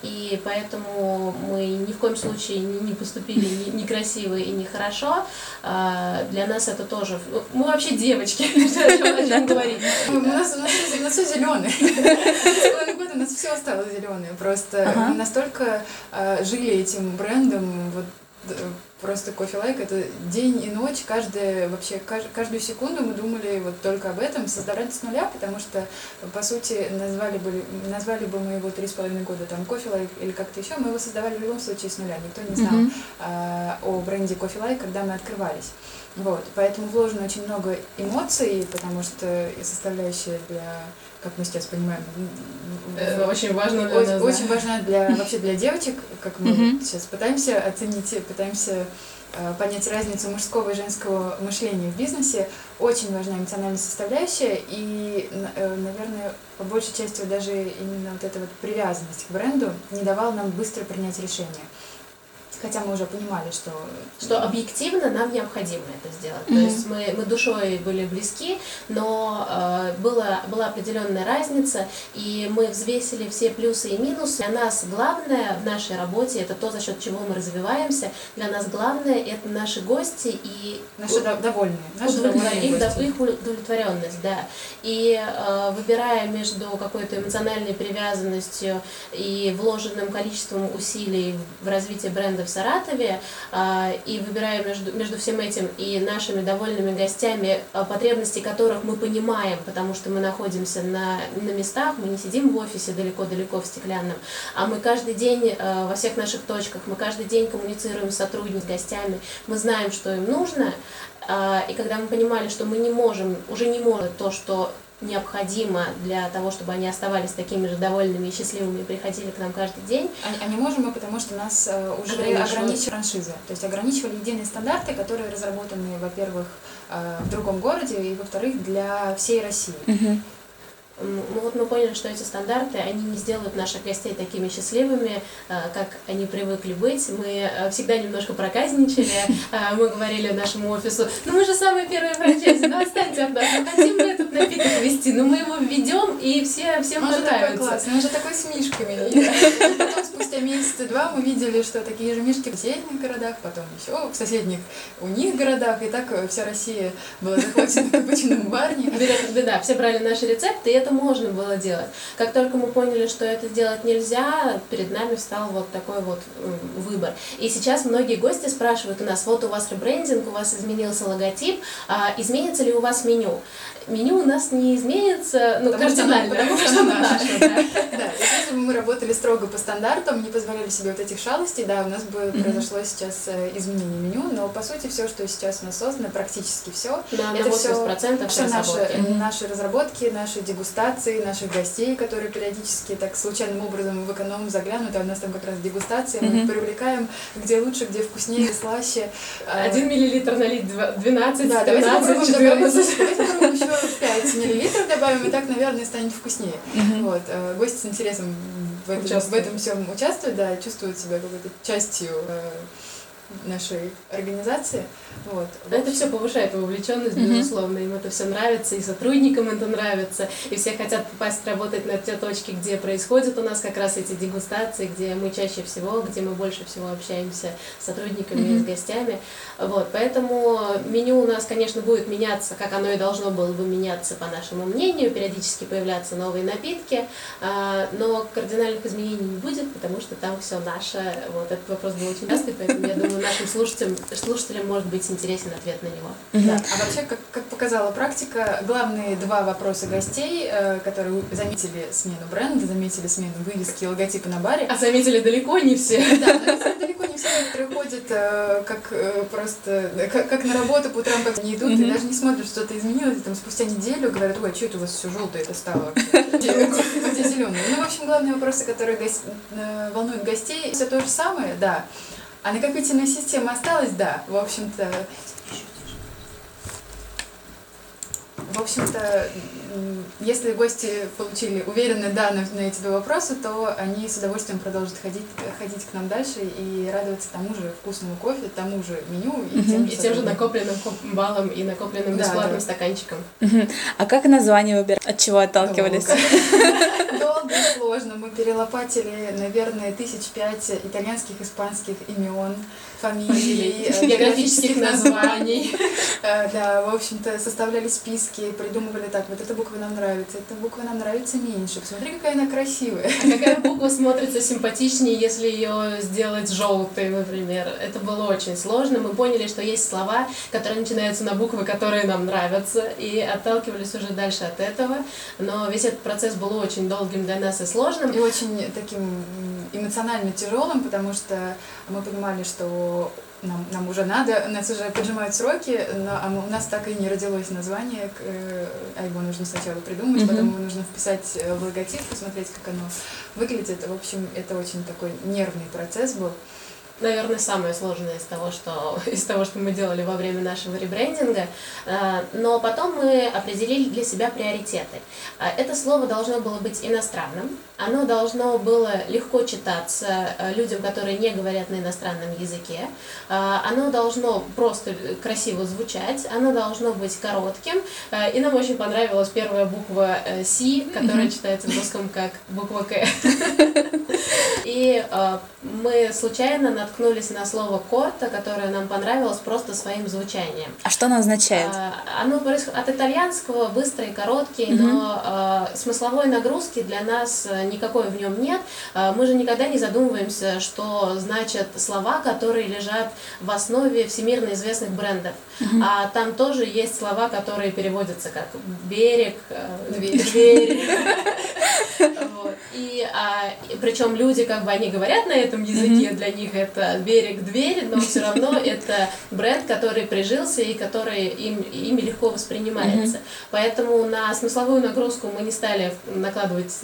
и поэтому мы ни в коем случае не поступили некрасиво и нехорошо. Для нас это тоже... Мы вообще девочки, о чем говорить. У нас все зеленое. Года у нас все стало зеленое. Просто ага. мы настолько э, жили этим брендом, вот э, просто Кофе Лайк это день и ночь, каждая, вообще, кажд, каждую секунду мы думали вот только об этом, создавали с нуля, потому что, по сути, назвали бы, назвали бы мы его три с половиной года там Кофе Лайк или как-то еще, мы его создавали в любом случае с нуля. Никто не знал э, о бренде Кофе Лайк, когда мы открывались. Вот, поэтому вложено очень много эмоций, потому что составляющая для, как мы сейчас понимаем, очень важна для, нас, очень да? важна для, вообще для девочек, как мы mm-hmm. вот сейчас пытаемся оценить, пытаемся э, понять разницу мужского и женского мышления в бизнесе. Очень важна эмоциональная составляющая и, э, наверное, по большей части даже именно вот эта вот привязанность к бренду не давала нам быстро принять решение. Хотя мы уже понимали, что... Что объективно нам необходимо это сделать. Mm-hmm. То есть мы, мы душой были близки, но э, была, была определенная разница, и мы взвесили все плюсы и минусы. Для нас главное в нашей работе, это то, за счет чего мы развиваемся, для нас главное это наши гости и... Наши у... довольные. Наши удовлетворенные их, гости. Их удовлетворенность, да. И э, выбирая между какой-то эмоциональной привязанностью и вложенным количеством усилий в развитие бренда в Саратове, и выбирая между, между всем этим и нашими довольными гостями, потребности которых мы понимаем, потому что мы находимся на, на местах, мы не сидим в офисе далеко-далеко в стеклянном, а мы каждый день во всех наших точках, мы каждый день коммуницируем с сотрудниками, с гостями, мы знаем, что им нужно, и когда мы понимали, что мы не можем, уже не можем то, что необходимо для того, чтобы они оставались такими же довольными и счастливыми и приходили к нам каждый день. А, а не можем мы, потому что нас э, уже ограничивали франшизы. То есть ограничивали единые стандарты, которые разработаны, во-первых, э, в другом городе, и, во-вторых, для всей России. Угу. Ну, вот мы поняли, что эти стандарты, они не сделают наших гостей такими счастливыми, как они привыкли быть. Мы всегда немножко проказничали, мы говорили нашему офису, ну мы же самые первые франчайзи, ну отстаньте от нас, ну хотим мы этот напиток вести, но мы его введем, и все, всем он понравится. Он же такой классный, он же такой с мишками. И потом спустя месяца-два мы видели, что такие же мишки в соседних городах, потом еще в соседних у них городах, и так вся Россия была захвачена капучино в барне. Да, все брали наши рецепты, и это можно было делать. Как только мы поняли, что это делать нельзя, перед нами встал вот такой вот выбор. И сейчас многие гости спрашивают у нас, вот у вас ребрендинг, у вас изменился логотип, а изменится ли у вас меню? Меню у нас не изменится, ну, кардинально, потому что оно наше. Да, если бы мы работали строго по стандартам, не позволяли себе вот этих шалостей, да, у нас бы произошло сейчас изменение меню, но по сути все, что сейчас у нас создано, практически все, это все наши разработки, наши дегустации, наших гостей, которые периодически так случайным образом в эконом заглянут, а у нас там как раз дегустация, мы их привлекаем, где лучше, где вкуснее, слаще. Один миллилитр налить двенадцать, тринадцать, четырнадцать. пять миллилитров добавим, и так, наверное, станет вкуснее. Mm-hmm. Вот. Гости с интересом в этом, в этом всем участвуют, да, чувствуют себя какой-то частью э, нашей организации. Вот. Это все повышает вовлеченность, безусловно, им это все нравится, и сотрудникам это нравится, и все хотят попасть работать на те точки, где происходят у нас как раз эти дегустации, где мы чаще всего, где мы больше всего общаемся с сотрудниками и с гостями. Вот. Поэтому меню у нас, конечно, будет меняться, как оно и должно было бы меняться, по нашему мнению, периодически появляться новые напитки, но кардинальных изменений не будет, потому что там все наше. Вот. Этот вопрос был очень частый, поэтому я думаю, нашим слушателям, слушателям может быть интересен ответ на него. Mm-hmm. Да. А вообще, как, как показала практика, главные два вопроса гостей, э, которые заметили смену бренда, заметили смену вывески и логотипа на баре. А заметили далеко не все. Да, но далеко не все, которые ходят э, как э, просто, как, как на работу по утрам, как не идут, mm-hmm. и даже не смотрят, что-то изменилось, и там спустя неделю говорят: ой, а что это у вас все желтое-то стало? Где зеленое? Ну, в общем, главные вопросы, которые волнуют гостей, все то же самое, да. А накопительная система осталась, да, в общем-то, в общем-то, если гости получили уверенные данные на эти два вопроса, то они с удовольствием продолжат ходить, ходить к нам дальше и радоваться тому же вкусному кофе, тому же меню и тем, mm-hmm. же, и тем же накопленным баллом и накопленным бесплатным да, стаканчиком. Mm-hmm. А как название выбирать? От чего отталкивались? Долго и сложно. Мы перелопатили, наверное, тысяч пять итальянских, испанских имен, фамилий, географических названий. Да, в общем-то, составляли списки, придумывали так: вот эта буква нам нравится, эта буква нам нравится меньше. Посмотри, какая она красивая. А какая буква смотрится симпатичнее, если ее сделать желтой, например? Это было очень сложно. Мы поняли, что есть слова, которые начинаются на буквы, которые нам нравятся, и отталкивались уже дальше от этого. Но весь этот процесс был очень долгим для нас и сложным. И очень таким эмоционально тяжелым, потому что мы понимали, что нам, нам уже надо, нас уже поджимают сроки, но а у нас так и не родилось название, а его нужно сначала придумать, mm-hmm. потом его нужно вписать в логотип, посмотреть, как оно выглядит. В общем, это очень такой нервный процесс был. Наверное, самое сложное из того, что, из того, что мы делали во время нашего ребрендинга. Но потом мы определили для себя приоритеты. Это слово должно было быть иностранным, оно должно было легко читаться людям, которые не говорят на иностранном языке, оно должно просто красиво звучать, оно должно быть коротким. И нам очень понравилась первая буква «Си», которая читается в русском как буква «К». И мы случайно наткнулись на слово «корто», которое нам понравилось просто своим звучанием. А что оно означает? Оно происходит от итальянского, быстрый, короткий, угу. но смысловой нагрузки для нас никакой в нем нет. Мы же никогда не задумываемся, что значат слова, которые лежат в основе всемирно известных брендов. Угу. А там тоже есть слова, которые переводятся как «берег», «дверь». И причем люди, как бы они говорят на этом языке, для них это берег-дверь, но все равно это бренд, который прижился и который им, ими легко воспринимается. Mm-hmm. Поэтому на смысловую нагрузку мы не стали накладывать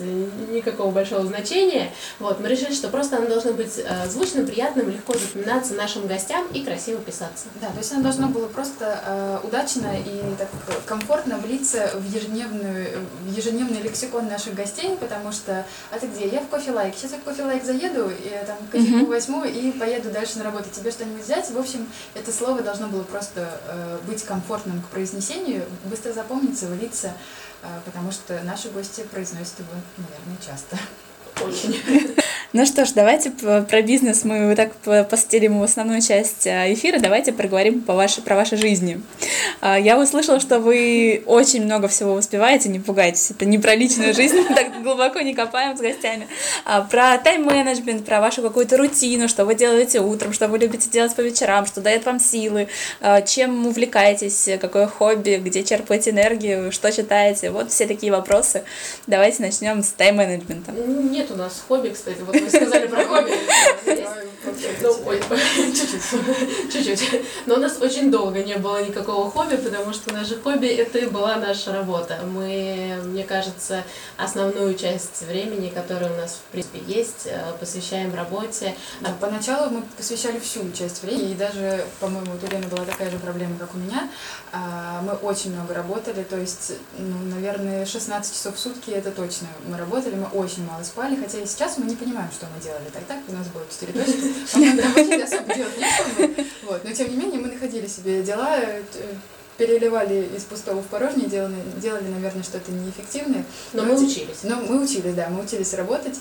никакого большого значения. Вот, мы решили, что просто оно должно быть звучным, приятным, легко запоминаться нашим гостям и красиво писаться. Да, то есть оно должно было просто э, удачно и так комфортно влиться в, ежедневную, в ежедневный лексикон наших гостей, потому что «А ты где? Я в Кофе Лайк. Сейчас я в Кофе Лайк заеду, я там кофейку возьму и поеду дальше на работу. Тебе что-нибудь взять?» В общем, это слово должно было просто э, быть комфортным к произнесению, быстро запомниться, влиться, э, потому что наши гости произносят его, наверное, часто. Очень. Ну что ж, давайте про бизнес. Мы вот так постелим в основную часть эфира. Давайте проговорим по вашей, про ваши жизни. Я услышала, что вы очень много всего успеваете. Не пугайтесь, это не про личную жизнь. Мы так глубоко не копаем с гостями. Про тайм-менеджмент, про вашу какую-то рутину, что вы делаете утром, что вы любите делать по вечерам, что дает вам силы, чем увлекаетесь, какое хобби, где черпаете энергию, что читаете. Вот все такие вопросы. Давайте начнем с тайм-менеджмента. Нет у нас хобби, кстати. Вот вы сказали про хобби. Чуть-чуть. Но у нас очень долго не было никакого хобби, потому что наше хобби — это и была наша работа. Мы, мне кажется, основную часть времени, которая у нас в принципе есть, посвящаем работе. Да, поначалу мы посвящали всю часть времени, и даже, по-моему, у Елены была такая же проблема, как у меня. Мы очень много работали, то есть, ну, наверное, шестнадцать часов в сутки это точно мы работали, мы очень мало спали, хотя и сейчас мы не понимаем, знаем, что мы делали так, так, у нас было четыре точки, а особо делать нечего. Вот. Но тем не менее мы находили себе дела, переливали из пустого в порожнее, делали, делали наверное, что-то неэффективное. Но, но мы учились. Но мы учились, да, мы учились работать.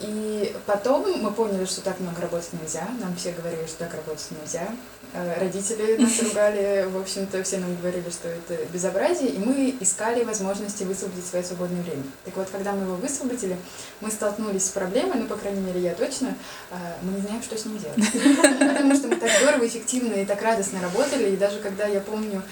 И потом мы поняли, что так много работать нельзя. Нам все говорили, что так работать нельзя. Родители нас ругали, в общем-то, все нам говорили, что это безобразие, и мы искали возможности высвободить свое свободное время. Так вот, когда мы его высвободили, мы столкнулись с проблемой, ну, по крайней мере, я точно, мы не знаем, что с ним делать. Потому что мы так здорово, эффективно и так радостно работали, и даже когда, я помню,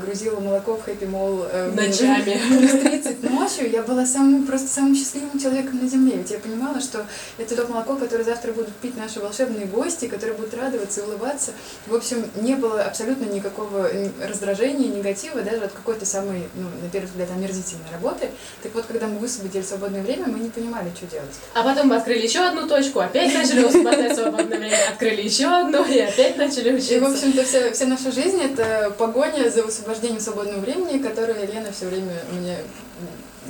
грузила молоко в Happy Mall ночами, в тридцать ночью, я была самым, просто самым счастливым человеком на земле. Ведь я понимала, что это то молоко, которое завтра будут пить наши волшебные гости, которые будут радоваться и улыбаться. В общем, не было абсолютно никакого раздражения, негатива, даже от какой-то самой, ну, на первый взгляд, омерзительной работы. Так вот, когда мы высвободили свободное время, мы не понимали, что делать. А потом мы открыли еще одну точку, опять начали высвобождать свободное время, открыли еще одну и опять начали учиться. И, в общем-то, вся, вся наша жизнь — это погоня за высвобождением свободного времени, которое Лена все время мне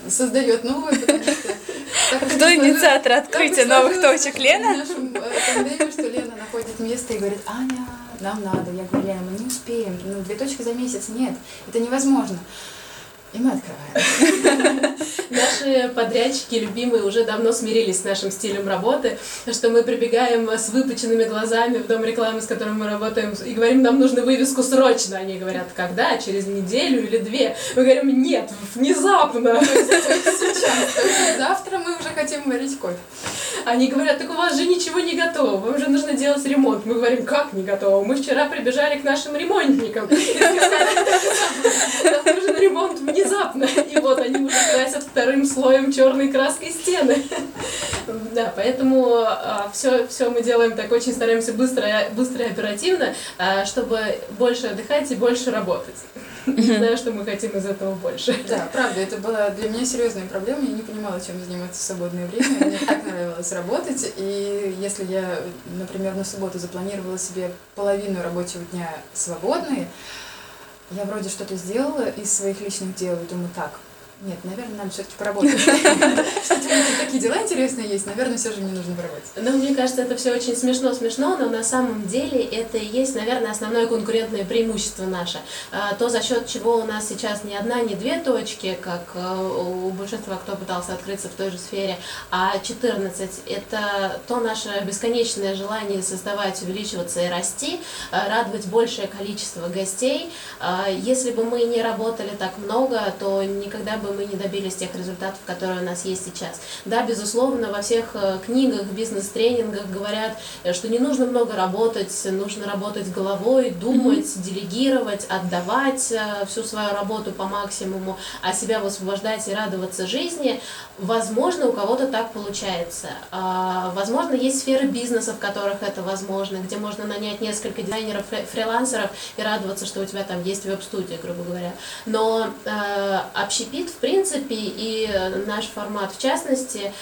создает новую, потому что... Кто инициатор открытия новых точек? Лена? В нашем время, что Лена находит место и говорит: «Аня, нам надо». Я говорю: «Лена, мы не успеем, ну, две точки за месяц нет, это невозможно». И мы открываем. Наши подрядчики любимые уже давно смирились с нашим стилем работы, что мы прибегаем с выпученными глазами в дом рекламы, с которым мы работаем, и говорим: нам нужно вывеску срочно. Они говорят: когда? Через неделю или две? Мы говорим: нет, внезапно. Сейчас. Завтра мы уже хотим варить кофе. Они говорят: так у вас же ничего не готово, вам же нужно делать ремонт. Мы говорим: как не готово? Мы вчера прибежали к нашим ремонтникам. Нам нужен ремонт внезапно. Внезапно. И вот они уже красят вторым слоем черной краской стены. Да, поэтому а, все, все мы делаем так, очень стараемся быстро, быстро и оперативно, а, чтобы больше отдыхать и больше работать. Не знаю, что мы хотим из этого больше. Да, правда, это была для меня серьезная проблема. Я не понимала, чем заниматься в свободное время. Мне так нравилось работать. И если я, например, на субботу запланировала себе половину рабочего дня свободной, я вроде что-то сделала из своих личных дел и думаю: так, нет, наверное, надо все-таки поработать. Такие дела интересные есть, наверное, все же мне нужно поработать. Ну, мне кажется, это все очень смешно-смешно, но на самом деле это и есть, наверное, основное конкурентное преимущество наше. То, за счет чего у нас сейчас не одна, не две точки, как у большинства, кто пытался открыться в той же сфере, а четырнадцать. Это то наше бесконечное желание создавать, увеличиваться и расти, радовать большее количество гостей. Если бы мы не работали так много, то никогда бы мы не добились тех результатов, которые у нас есть сейчас. Да, безусловно, во всех книгах, бизнес-тренингах говорят, что не нужно много работать, нужно работать головой, думать, mm-hmm. делегировать, отдавать всю свою работу по максимуму, а себя высвобождать и радоваться жизни. Возможно, у кого-то так получается. Возможно, есть сферы бизнеса, в которых это возможно, где можно нанять несколько дизайнеров, фрилансеров и радоваться, что у тебя там есть веб-студия, грубо говоря. Но общепит в принципе, и наш формат в частности,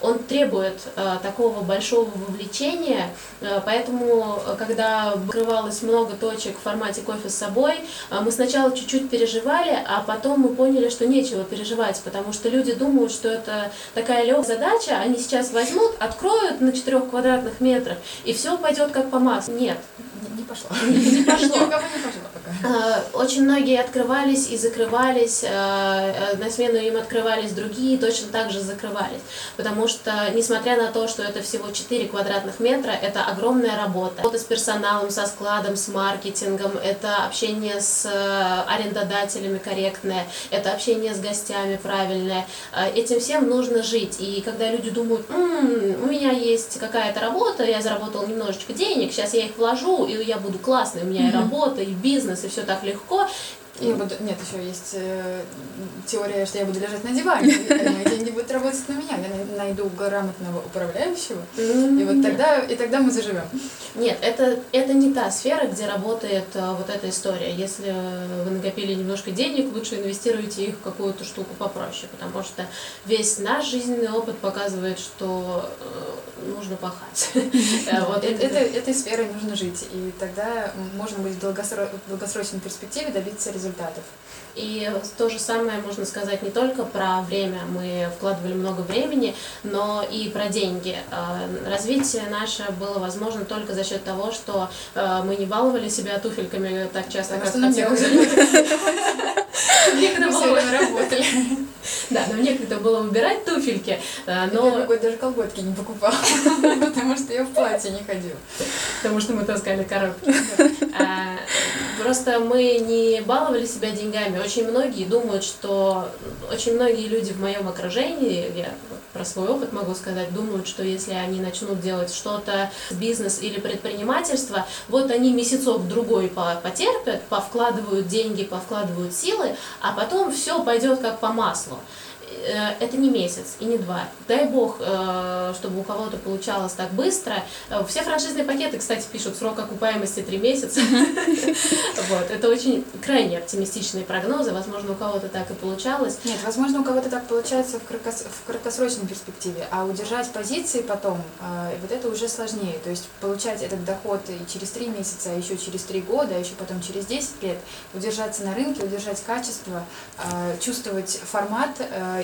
он требует э, такого большого вовлечения, э, поэтому, когда открывалось много точек в формате кофе с собой, э, мы сначала чуть-чуть переживали, а потом мы поняли, что нечего переживать, потому что люди думают, что это такая легкая задача, они сейчас возьмут, откроют на четырёх квадратных метрах, и все пойдет как по маслу. Нет. Не, не пошло. Не пошло. Ни у кого не пошло пока. Очень многие открывались и закрывались, на смену им открывались другие, точно так же закрывались, потому что что, несмотря на то, что это всего четыре квадратных метра, это огромная работа. Работа с персоналом, со складом, с маркетингом, это общение с арендодателями корректное, это общение с гостями правильное. Этим всем нужно жить. И когда люди думают: м-м, у меня есть какая-то работа, я заработал немножечко денег, сейчас я их вложу, и я буду классный, у меня mm-hmm. и работа, и бизнес, и все так легко. Я буду... Нет, еще есть э, теория, что я буду лежать на диване, и мои деньги будут работать на меня. Я найду грамотного управляющего, mm-hmm. и вот тогда, и тогда мы заживем. Нет, это, это не та сфера, где работает э, вот эта история. Если вы накопили немножко денег, лучше инвестируйте их в какую-то штуку попроще, потому что весь наш жизненный опыт показывает, что э, нужно пахать. Этой сферой нужно жить, и тогда можно будет в долгосрочной перспективе добиться результата. результатов. И то же самое можно сказать не только про время, мы вкладывали много времени, но и про деньги. Развитие наше было возможно только за счет того, что мы не баловали себя туфельками так часто, как хотелось. Мы все время работали. Да, но мне когда было выбирать туфельки, но... Я первый год даже колготки не покупала, потому что я в платье не ходила. Потому что мы таскали коробки. Просто мы не баловали себя деньгами. Очень многие думают, что... Очень многие люди в моем окружении, я про свой опыт могу сказать, думают, что если они начнут делать что-то, бизнес или предпринимательство, вот они месяцок-другой потерпят, повкладывают деньги, повкладывают силы, а потом все пойдет как по маслу. Это не месяц и не два. Дай бог, чтобы у кого-то получалось так быстро. Все франшизные пакеты, кстати, пишут срок окупаемости три месяца. Это очень крайне оптимистичные прогнозы. Возможно, у кого-то так и получалось. Нет, возможно, у кого-то так получается в краткосрочной перспективе. А удержать позиции потом, вот это уже сложнее. То есть получать этот доход и через три месяца, а еще через три года, а еще потом через десять лет. Удержаться на рынке, удержать качество, чувствовать формат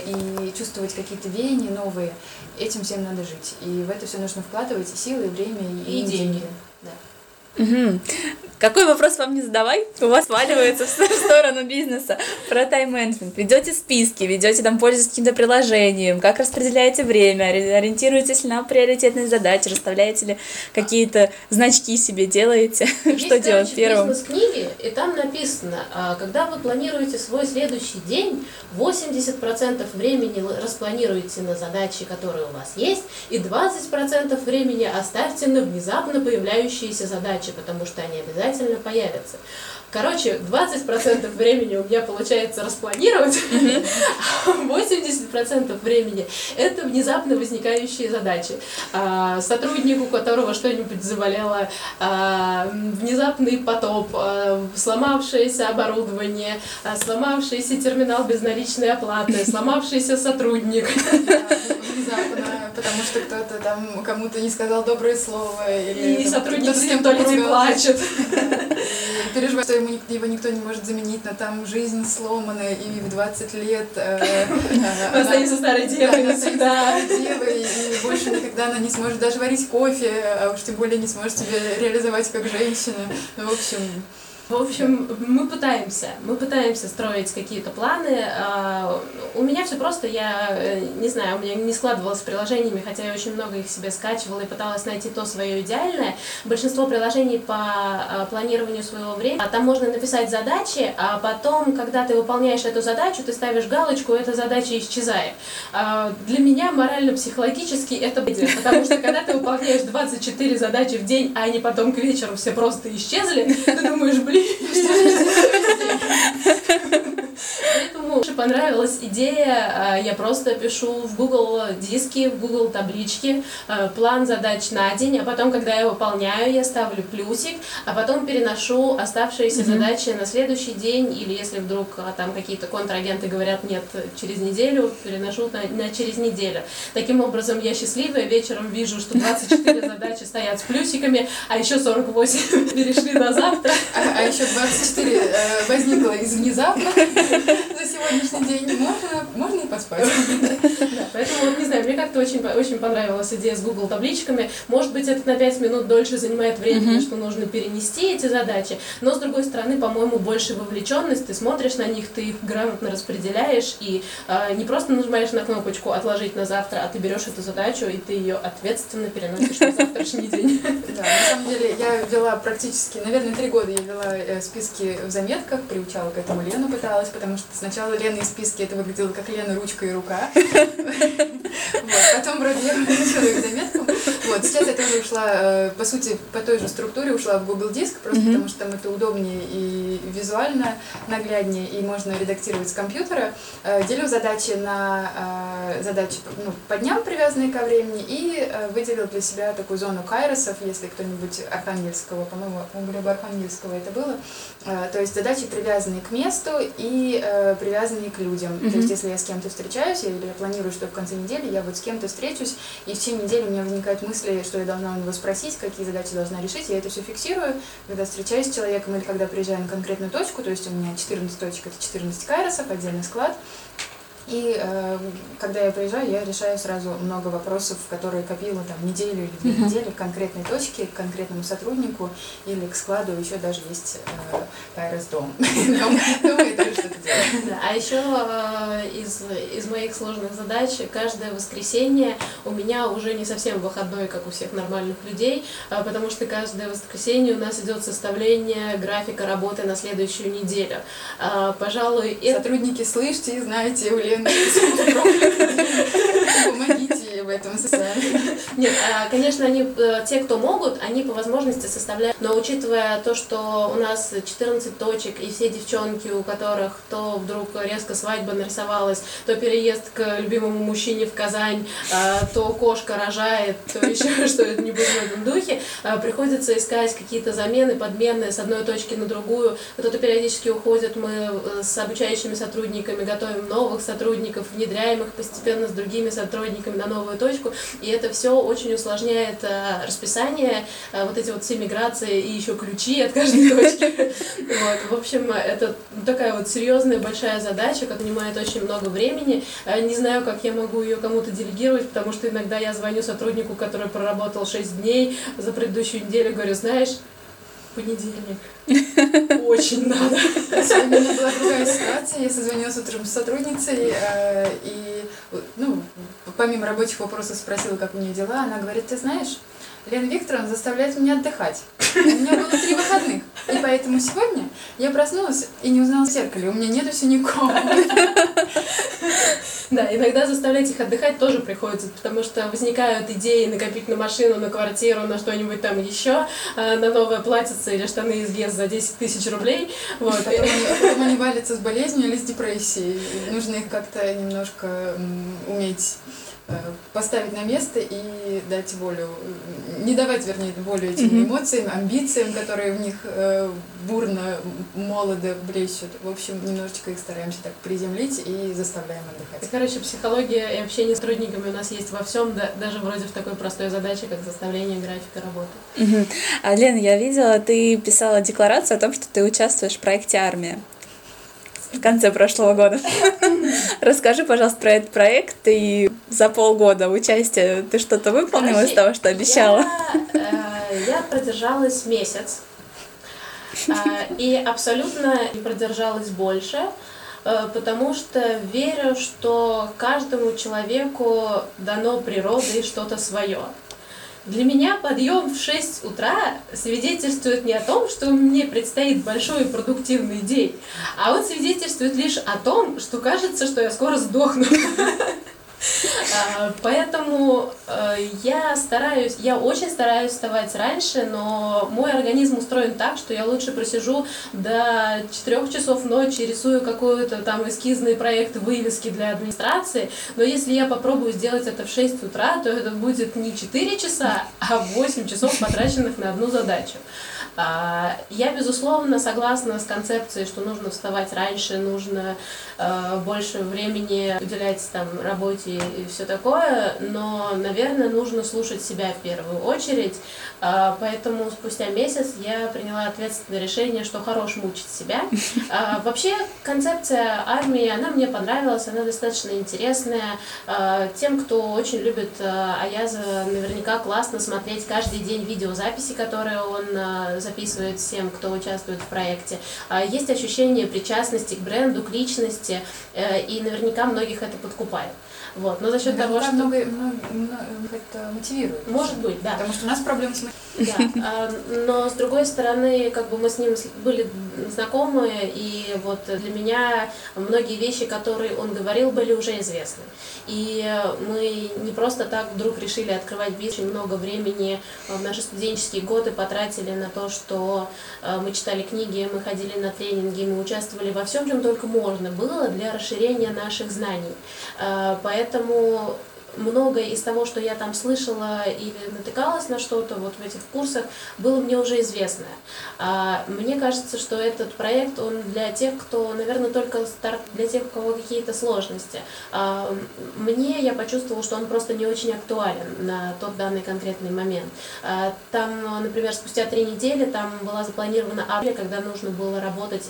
и чувствовать какие-то веяния новые, этим всем надо жить. И в это все нужно вкладывать и силы, и время, и, и деньги. деньги. Да. Угу. Какой вопрос вам не задавай, у вас сваливается в сторону бизнеса. Про тайм-менеджмент. Ведете списки, ведете там, пользуетесь каким-то приложением, как распределяете время, ориентируетесь ли на приоритетные задачи, расставляете ли какие-то значки себе, делаете, что делать первым. Есть бизнес-книги, и там написано, когда вы планируете свой следующий день, восемьдесят процентов времени распланируете на задачи, которые у вас есть, и двадцать процентов времени оставьте на внезапно появляющиеся задачи, потому что они обязательно появятся. Короче, двадцать процентов времени у меня получается распланировать, а восемьдесят процентов времени это внезапно возникающие задачи. Сотруднику, которого что-нибудь заболело, внезапный потоп, сломавшееся оборудование, сломавшийся терминал безналичной оплаты, сломавшийся сотрудник. Внезапно, потому что кто-то там кому-то не сказал доброе слово. Или и сотрудник с ним только не плачет. Переживает, что ему, его никто не может заменить, но там жизнь сломана, и в двадцать лет э, она остается старой девой навсегда. И больше никогда она не сможет даже варить кофе, а уж тем более не сможет себя реализовать как женщина. Ну, в общем... В общем, мы пытаемся, мы пытаемся строить какие-то планы. У меня все просто, я не знаю, у меня не складывалось с приложениями, хотя я очень много их себе скачивала и пыталась найти то свое идеальное. Большинство приложений по планированию своего времени, а там можно написать задачи, а потом, когда ты выполняешь эту задачу, ты ставишь галочку, эта задача исчезает. Для меня морально-психологически это будет, потому что когда ты выполняешь двадцать четыре задачи в день, а они потом к вечеру все просто исчезли, ты думаешь, блин, поэтому мне понравилась идея, я просто пишу в Google диски, в Google таблички, план задач на день, а потом, когда я выполняю, я ставлю плюсик, а потом переношу оставшиеся mm-hmm. задачи на следующий день, или если вдруг там какие-то контрагенты говорят нет через неделю, переношу на, на через неделю. Таким образом, я счастливая, вечером вижу, что двадцать четыре задачи стоят с плюсиками, а еще сорок восемь перешли на завтра. А еще двадцать четыре э, возникло из внезапно за сегодняшний день. Можно, можно и поспать. Да, поэтому, вот, не знаю, мне как-то очень, очень понравилась идея с Google табличками. Может быть, это на пять минут дольше занимает времени, mm-hmm. что нужно перенести эти задачи. Но, с другой стороны, по-моему, больше вовлеченность. Ты смотришь на них, ты их грамотно распределяешь и э, не просто нажимаешь на кнопочку «отложить на завтра», а ты берешь эту задачу и ты ее ответственно переносишь на завтрашний день. Да, на самом деле, я вела практически, наверное, три года я вела списки в заметках, приучала к этому Лену, пыталась, потому что сначала Лена и списки, это выглядело как Лена, ручка и рука. Потом вроде я приучила их к заметкам. Сейчас я тоже ушла, по сути, по той же структуре, ушла в Google Диск, просто потому что там это удобнее и визуально нагляднее, и можно редактировать с компьютера. Делю задачи на задачи по дням, привязанные ко времени, и выделила для себя такую зону кайросов, если кто-нибудь Архангельского, по-моему, у Глеба Архангельского это было. То есть задачи, привязанные к месту и э, привязанные к людям. Mm-hmm. То есть если я с кем-то встречаюсь, или я планирую, что в конце недели я вот с кем-то встречусь, и в течение недели у меня возникает мысль, мысли, что я должна у него спросить, какие задачи должна решить, я это все фиксирую, когда встречаюсь с человеком или когда приезжаю на конкретную точку, то есть у меня четырнадцать точек, это четырнадцать кайросов, отдельный склад. И э, когда я приезжаю, я решаю сразу много вопросов, которые копила там неделю или две недели к конкретной точке, к конкретному сотруднику или к складу. Еще даже есть э, Кайрос-дом. А еще из моих сложных задач каждое воскресенье у меня уже не совсем выходной, как у всех нормальных людей, потому что каждое воскресенье у нас идет составление графика работы на следующую неделю. Пожалуй, сотрудники, слышите и знаете, у Лены помогите в этом состоянии. Нет, конечно, они, те, кто могут, они по возможности составляют. Но учитывая то, что у нас четырнадцать точек, и все девчонки, у которых то вдруг резко свадьба нарисовалась, то переезд к любимому мужчине в Казань, то кошка рожает, то еще что-нибудь в этом духе, приходится искать какие-то замены, подмены с одной точки на другую. Кто-то периодически уходит, мы с обучающими сотрудниками готовим новых сотрудников, сотрудников, внедряем их постепенно с другими сотрудниками на новую точку, и это все очень усложняет э, расписание, э, вот эти вот все миграции и еще ключи от каждой точки. В общем, это такая вот серьезная большая задача, которая занимает очень много времени. Не знаю, как я могу ее кому-то делегировать, потому что иногда я звоню сотруднику, который проработал шесть дней за предыдущую неделю, говорю, знаешь, понедельник. Очень надо. Сегодня у меня была другая ситуация. Я созвонилась утром с сотрудницей э, и, ну, помимо рабочих вопросов спросила, как у нее дела. Она говорит, ты знаешь, Лена Викторовна заставляет меня отдыхать. У меня было три выходных. И поэтому сегодня я проснулась и не узнала в зеркале. У меня нету синяков. Да, иногда заставлять их отдыхать тоже приходится, потому что возникают идеи накопить на машину, на квартиру, на что-нибудь там еще, на новое платьице или штаны из Ес за десять тысяч рублей. Вот. Потом, они, потом они валятся с болезнью или с депрессией. Нужно их как-то немножко уметь поставить на место и дать волю, не давать, вернее, волю этим mm-hmm. эмоциям, амбициям, которые в них бурно, молодо блещут. В общем, немножечко их стараемся так приземлить и заставляем отдыхать. Короче, психология и общение с сотрудниками у нас есть во всем, да, даже вроде в такой простой задаче, как составление графика работы. Mm-hmm. А, Лен, я видела, ты писала декларацию о том, что ты участвуешь в проекте «Армия» в конце прошлого года. Расскажи, пожалуйста, про этот проект, и за полгода участия ты что-то выполнила из того, что обещала? Я, э, я продержалась месяц, э, и абсолютно не продержалась больше, э, потому что верю, что каждому человеку дано природой что-то свое. Для меня подъем в шесть утра свидетельствует не о том, что мне предстоит большой и продуктивный день, а вот свидетельствует лишь о том, что кажется, что я скоро сдохну. Поэтому я стараюсь, я очень стараюсь вставать раньше, но мой организм устроен так, что я лучше просижу до четырёх часов ночи, рисую какой-то там эскизный проект, вывески для администрации, но если я попробую сделать это в шесть утра, то это будет не четыре часа, а восемь часов, потраченных на одну задачу. Я, безусловно, согласна с концепцией, что нужно вставать раньше, нужно э, больше времени уделять там, работе и все такое, но, наверное, нужно слушать себя в первую очередь, э, поэтому спустя месяц я приняла ответственное решение, что хорош мучить себя. Э, вообще, концепция армии, она мне понравилась, она достаточно интересная. Э, тем, кто очень любит э, Аяза, наверняка классно смотреть каждый день видеозаписи, которые он э, записывают всем, кто участвует в проекте. Есть ощущение причастности к бренду, к личности, и наверняка многих это подкупает. Вот. Но за счет того, что... много, много, много это мотивирует. Может быть, да. Потому что у нас проблемы с... Да. Но, с другой стороны, как бы мы с ним были знакомы, и вот для меня многие вещи, которые он говорил, были уже известны. И мы не просто так вдруг решили открывать бизнес. Очень много времени в наши студенческие годы потратили на то, что мы читали книги, мы ходили на тренинги, мы участвовали во всем, чем только можно было для расширения наших знаний. Поэтому... многое из того, что я там слышала или натыкалась на что-то вот в этих курсах, было мне уже известно. Мне кажется, что этот проект, он для тех, кто, наверное, только старт, для тех, у кого какие-то сложности. Мне, я почувствовала, что он просто не очень актуален на тот данный конкретный момент. Там, например, спустя три недели там была запланирована авария, когда нужно было работать,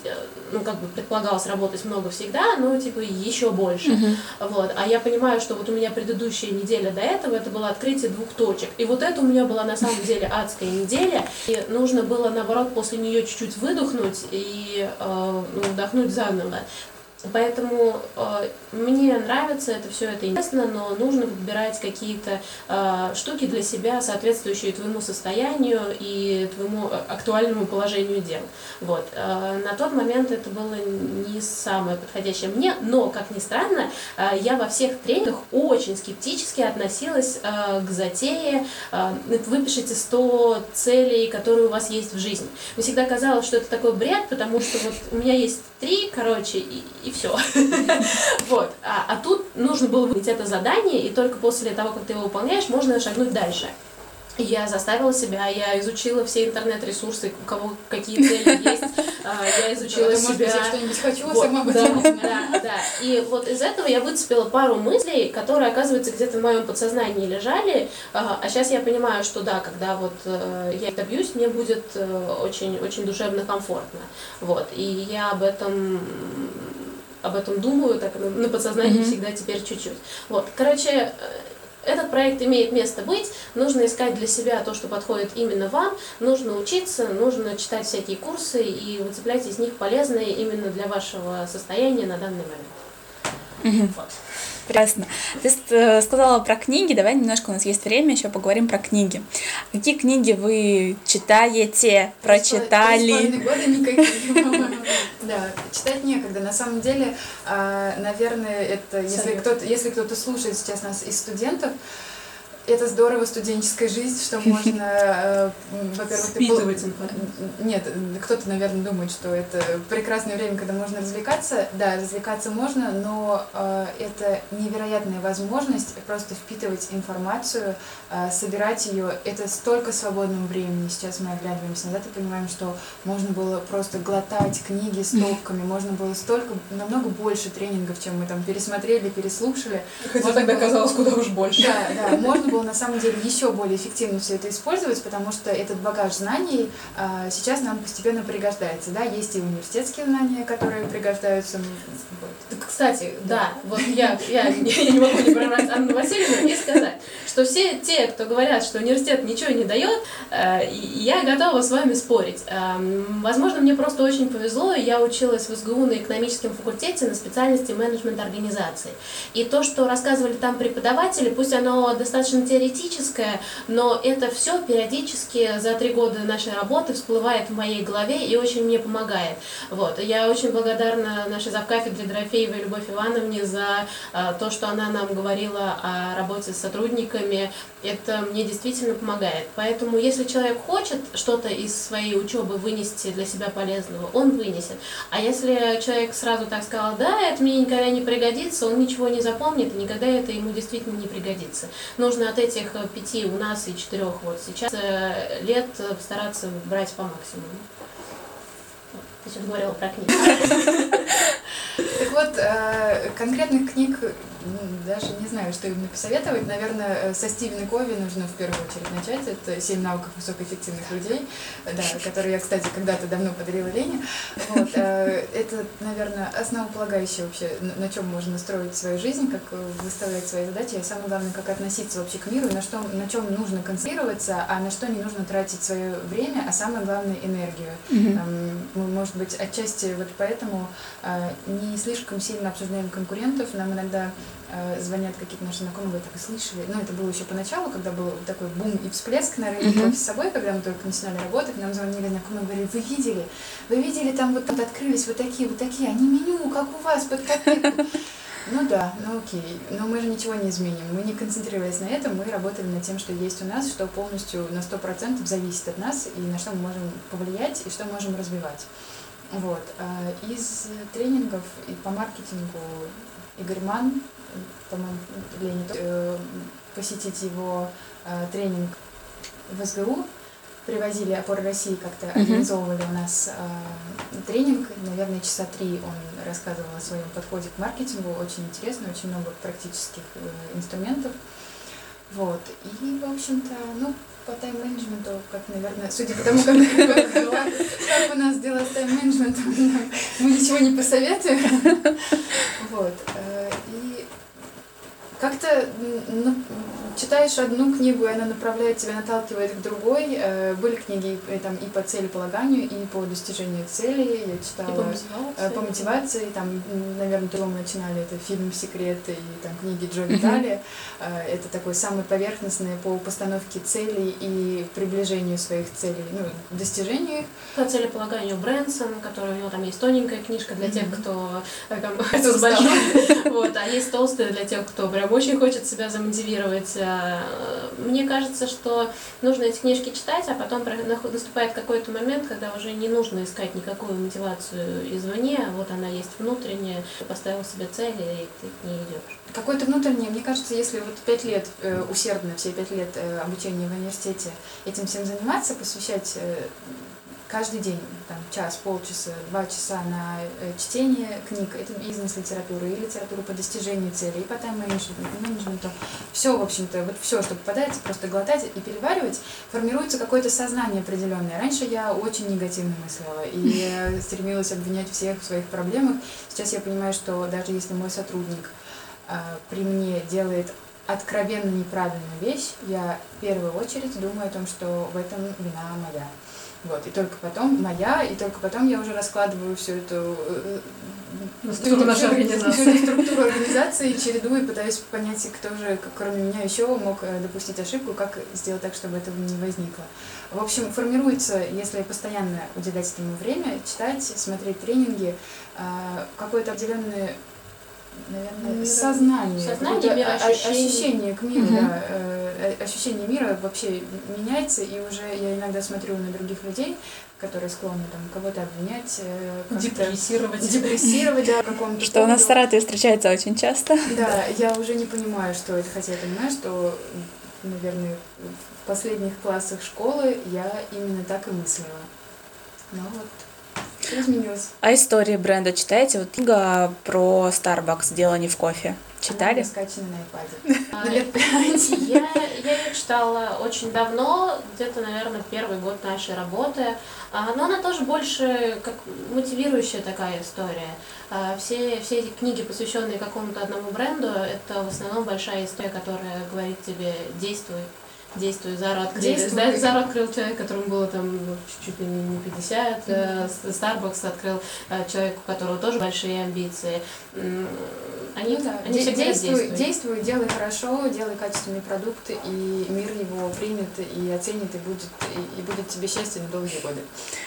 ну, как бы предполагалось работать много всегда, но, типа, еще больше. Mm-hmm. Вот. А я понимаю, что вот у меня предыдущая неделя до этого, это было открытие двух точек. И вот это у меня была, на самом деле, адская неделя. И нужно было, наоборот, после нее чуть-чуть выдохнуть и э, ну, вдохнуть заново. Поэтому э, мне нравится это все, это интересно, но нужно выбирать какие-то э, штуки для себя, соответствующие твоему состоянию и твоему актуальному положению дел. Вот. Э, на тот момент это было не самое подходящее мне, но, как ни странно, э, я во всех тренингах очень скептически относилась э, к затее э, «выпишите сто целей, которые у вас есть в жизни». Мне всегда казалось, что это такой бред, потому что вот у меня есть три, короче, и И все. Вот. А, а тут нужно было выполнить это задание, и только после того, как ты его выполняешь, можно шагнуть дальше. Я заставила себя, я изучила все интернет-ресурсы, у кого какие цели есть, я изучила себя. Может быть, я что-нибудь хочу, сама об этом. Да, да. И вот из этого я выцепила пару мыслей, которые, оказывается, где-то в моем подсознании лежали, а сейчас я понимаю, что да, когда вот я это добьюсь, мне будет очень-очень душевно комфортно. Вот. И я об этом... об этом думаю, так на подсознании mm-hmm. всегда теперь чуть-чуть. Вот, короче, этот проект имеет место быть, нужно искать для себя то, что подходит именно вам, нужно учиться, нужно читать всякие курсы и выцеплять из них полезные именно для вашего состояния на данный момент. Mm-hmm. Вот. Прекрасно. Ты сказала про книги, давай немножко, у нас есть время, еще поговорим про книги. Какие книги вы читаете, прочитали? Три с половиной года никаких. Да, читать некогда. На самом деле, наверное, это если кто-то, если кто-то слушает сейчас нас из студентов, это здорово, студенческая жизнь, что можно, во-первых, впитывать информацию. Нет, кто-то, наверное, думает, что это прекрасное время, когда можно развлекаться. Да, развлекаться можно, но это невероятная возможность просто впитывать информацию, собирать ее. Это столько свободного времени. Сейчас мы оглядываемся назад и понимаем, что можно было просто глотать книги стопками, можно было столько, намного больше тренингов, чем мы там пересмотрели, переслушали. Хотя можно тогда было... казалось, куда уж больше. Да, да, можно было на самом деле еще более эффективно все это использовать, потому что этот багаж знаний а, сейчас нам постепенно пригождается. Да? Есть и университетские знания, которые пригождаются. Вот. Кстати, да, да. Вот я, я, я не могу не прервать Анну Васильевну и сказать, что все те, кто говорят, что университет ничего не дает, я готова с вами спорить. Возможно, мне просто очень повезло, я училась в эс гэ у на экономическом факультете на специальности менеджмент организаций. И то, что рассказывали там преподаватели, пусть оно достаточно теоретическое, но это все периодически за три года нашей работы всплывает в моей голове и очень мне помогает. Вот. Я очень благодарна нашей завкафедре Дорофеевой Любовь Ивановне за э, то, что она нам говорила о работе с сотрудниками. Это мне действительно помогает. Поэтому, если человек хочет что-то из своей учебы вынести для себя полезного, он вынесет. А если человек сразу так сказал, да, это мне никогда не пригодится, он ничего не запомнит, и никогда это ему действительно не пригодится. Нужно от этих пяти у нас и четырех вот сейчас лет стараться брать по максимуму. Ты сейчас говорила про книги. Так вот, конкретных книг даже не знаю, что им посоветовать. Наверное, со Стивена Кови нужно в первую очередь начать. Это «Семь навыков высокоэффективных людей», да, которые я, кстати, когда-то давно подарила Лене. Вот. Это, наверное, основополагающее вообще, на чем можно строить свою жизнь, как выставлять свои задачи, и самое главное, как относиться вообще к миру, на, что, на чем нужно концентрироваться, а на что не нужно тратить свое время, а самое главное — энергию. Mm-hmm. Может быть, отчасти вот поэтому не слишком сильно обсуждаем конкурентов. Нам иногда звонят какие-то наши знакомые, вы так и слышали. Ну, это было еще поначалу, когда был такой бум и всплеск на рынке кофе с собой, когда мы только начинали работать, нам звонили знакомые, говорили, вы видели, вы видели, там вот тут открылись вот такие, вот такие, они меню, как у вас, под копейку. Ну да, ну окей, но мы же ничего не изменим, мы не концентрировались на этом, мы работали над тем, что есть у нас, что полностью на сто процентов зависит от нас, и на что мы можем повлиять, и что можем развивать. Вот, из тренингов и по маркетингу... Игорь Манн, по-моему, Леонид, посетить его тренинг в эс гэ у. Привозили «Опоры России», как-то mm-hmm. организовывали у нас э, тренинг. Наверное, часа три он рассказывал о своем подходе к маркетингу. Очень интересно, очень много практических э, инструментов. Вот. И, в общем-то, ну, по тайм-менеджменту, как, наверное, судя по тому, как, как, как у нас дела с тайм-менеджментом, мы ничего не посоветуем. Вот. И как-то, ну, читаешь одну книгу, и она направляет тебя, наталкивает к другой. Были книги и, там, и по целеполаганию, и по достижению цели. Я читала по мотивации. по мотивации. Там, наверное, то мы начинали, это фильм «Секрет» и там, книги Джо Витали. Mm-hmm. Это такой самый поверхностный по постановке целей и приближению своих целей, ну, достижению их. По целеполаганию Брэнсон, который, у него там есть тоненькая книжка для mm-hmm. тех, кто там, с большим, вот, а есть толстая для тех, кто прям очень хочет себя замотивировать. Мне кажется, что нужно эти книжки читать, а потом наступает какой-то момент, когда уже не нужно искать никакую мотивацию извне, вот она есть внутренняя, ты поставил себе цель, и ты к ней идешь. Какое-то внутреннее, мне кажется, если вот пять лет усердно, все пять лет обучения в университете этим всем заниматься, посвящать каждый день, там, час, полчаса, два часа на чтение книг, это бизнес-литература и литература по достижению цели, и по тайм-менеджменту. Все, в общем-то, вот все, что попадается, просто глотать и переваривать, формируется какое-то сознание определенное. Раньше я очень негативно мыслила и стремилась обвинять всех в своих проблемах. Сейчас я понимаю, что даже если мой сотрудник э, при мне делает откровенно неправильную вещь, я в первую очередь думаю о том, что в этом вина моя. Вот, и только потом моя, и только потом я уже раскладываю всю эту э, структуру, всю структуру организации, чередую и пытаюсь понять, кто же, кроме меня, еще мог допустить ошибку, как сделать так, чтобы этого не возникло. В общем, формируется, если постоянно уделять этому время, читать, смотреть тренинги, э, какое-то определенное, наверное, мир, сознание, сознание мир, ощущение. ощущение к миру, угу. да, э, ощущение мира вообще меняется, и уже я иногда смотрю на других людей, которые склонны там кого-то обвинять, э, депрессировать, депрессировать, да, какому-то. Что у нас в Саратове встречается очень часто. Да, я уже не понимаю, что это, хотя я понимаю, что, наверное, в последних классах школы я именно так и мыслила. Но вот. Изменилось. А истории бренда читаете? Вот книга про Starbucks, дело не в кофе. Читали? Скачана на айпаде. Я ее читала очень давно, где-то, наверное, первый год нашей работы. Но она тоже больше как мотивирующая такая история. Все, все эти книги, посвященные какому-то одному бренду, это в основном большая история, которая говорит тебе «действуй». Действует, Зара открыл, да, Зара открыл человек, которому было там чуть ли не пятьдесят, Starbucks mm-hmm. открыл человек, у которого тоже большие амбиции. Они, ну, да. они Де- действуют, действуют, делай хорошо, делай качественный продукт, и мир его примет и оценит, и будет, и, и будет тебе счастье на долгие годы.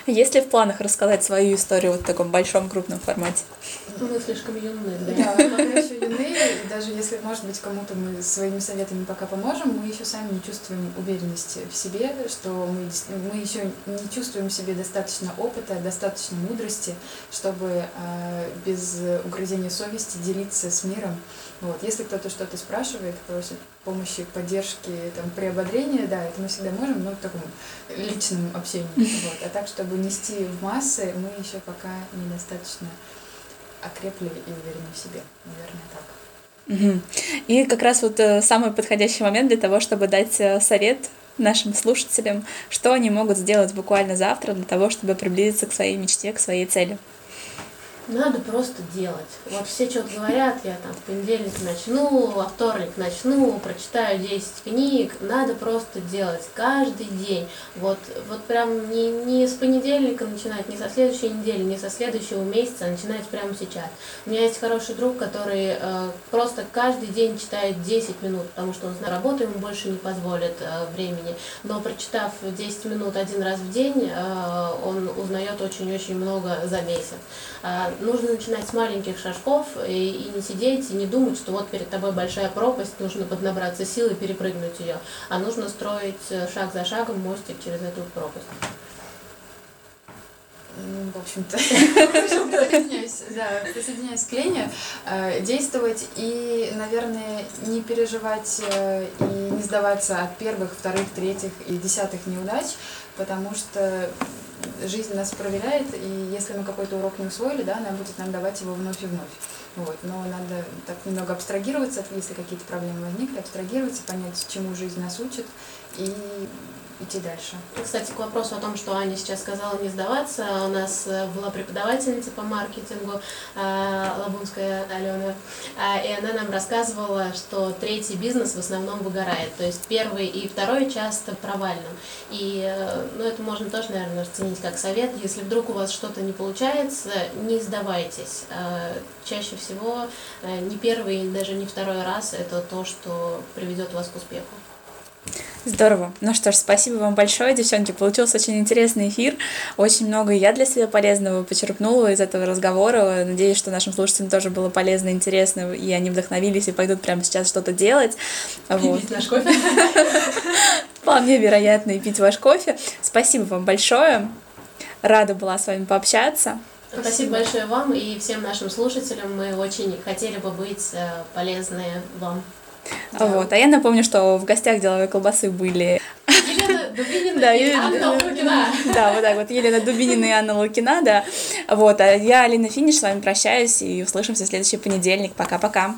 Есть ли в планах рассказать свою историю вот в таком большом, крупном формате? Мы слишком юные, да? Да, пока еще юные, и даже если, может быть, кому-то мы своими советами пока поможем, мы еще сами не чувствуем уверенности в себе, что мы, мы еще не чувствуем в себе достаточно опыта, достаточно мудрости, чтобы э, без угрызения совести делиться с миром. Вот. Если кто-то что-то спрашивает, просит помощи, поддержки, там, приободрения, да, это мы всегда можем, но в таком личном общении. Вот. А так, чтобы нести в массы, мы еще пока недостаточно окрепли и уверены в себе. Наверное, так. Угу. И как раз вот самый подходящий момент для того, чтобы дать совет нашим слушателям, что они могут сделать буквально завтра для того, чтобы приблизиться к своей мечте, к своей цели. Надо просто делать. Вот все что-то говорят, я там в понедельник начну, во вторник начну, прочитаю десять книг. Надо просто делать каждый день. Вот, вот прям не, не с понедельника начинать, не со следующей недели, не со следующего месяца, а начинать прямо сейчас. У меня есть хороший друг, который э, просто каждый день читает десять минут, потому что он на работу ему больше не позволит э, времени. Но прочитав десять минут один раз в день, э, он узнает очень-очень много за месяц. Нужно начинать с маленьких шажков и, и не сидеть, и не думать, что вот перед тобой большая пропасть, нужно поднабраться сил и перепрыгнуть ее, а нужно строить шаг за шагом мостик через эту пропасть. Ну, в общем-то, присоединяюсь, да, присоединяюсь к Лене, действовать и, наверное, не переживать и не сдаваться от первых, вторых, третьих и десятых неудач, потому что жизнь нас проверяет, и если мы какой-то урок не усвоили, да, она будет нам давать его вновь и вновь. Вот. Но надо так немного абстрагироваться, если какие-то проблемы возникли, абстрагироваться, понять, чему жизнь нас учит, и идти дальше. Кстати, к вопросу о том, что Аня сейчас сказала не сдаваться, у нас была преподавательница по маркетингу Лабунская Алёна, и она нам рассказывала, что третий бизнес в основном выгорает, то есть первый и второй часто провальным. И ну, это можно тоже, наверное, расценить как совет. Если вдруг у вас что-то не получается, не сдавайтесь. Чаще всего не первый и даже не второй раз это то, что приведет вас к успеху. Здорово. Ну что ж, спасибо вам большое, девчонки. Получился очень интересный эфир. Очень много я для себя полезного почерпнула из этого разговора. Надеюсь, что нашим слушателям тоже было полезно, интересно, и они вдохновились и пойдут прямо сейчас что-то делать. Вот. Пить наш кофе. Вполне вероятно, и пить ваш кофе. Спасибо вам большое. Рада была с вами пообщаться. Спасибо. Спасибо большое вам и всем нашим слушателям. Мы очень хотели бы быть полезны вам. Да. Вот. А я напомню, что в гостях деловой колбасы были Елена Дубинина да, и Анна Лукина. Да, вот так вот, Елена Дубинина и Анна Лукина, да. Вот, а я, Алина Финиш, с вами прощаюсь и услышимся в следующий понедельник. Пока-пока.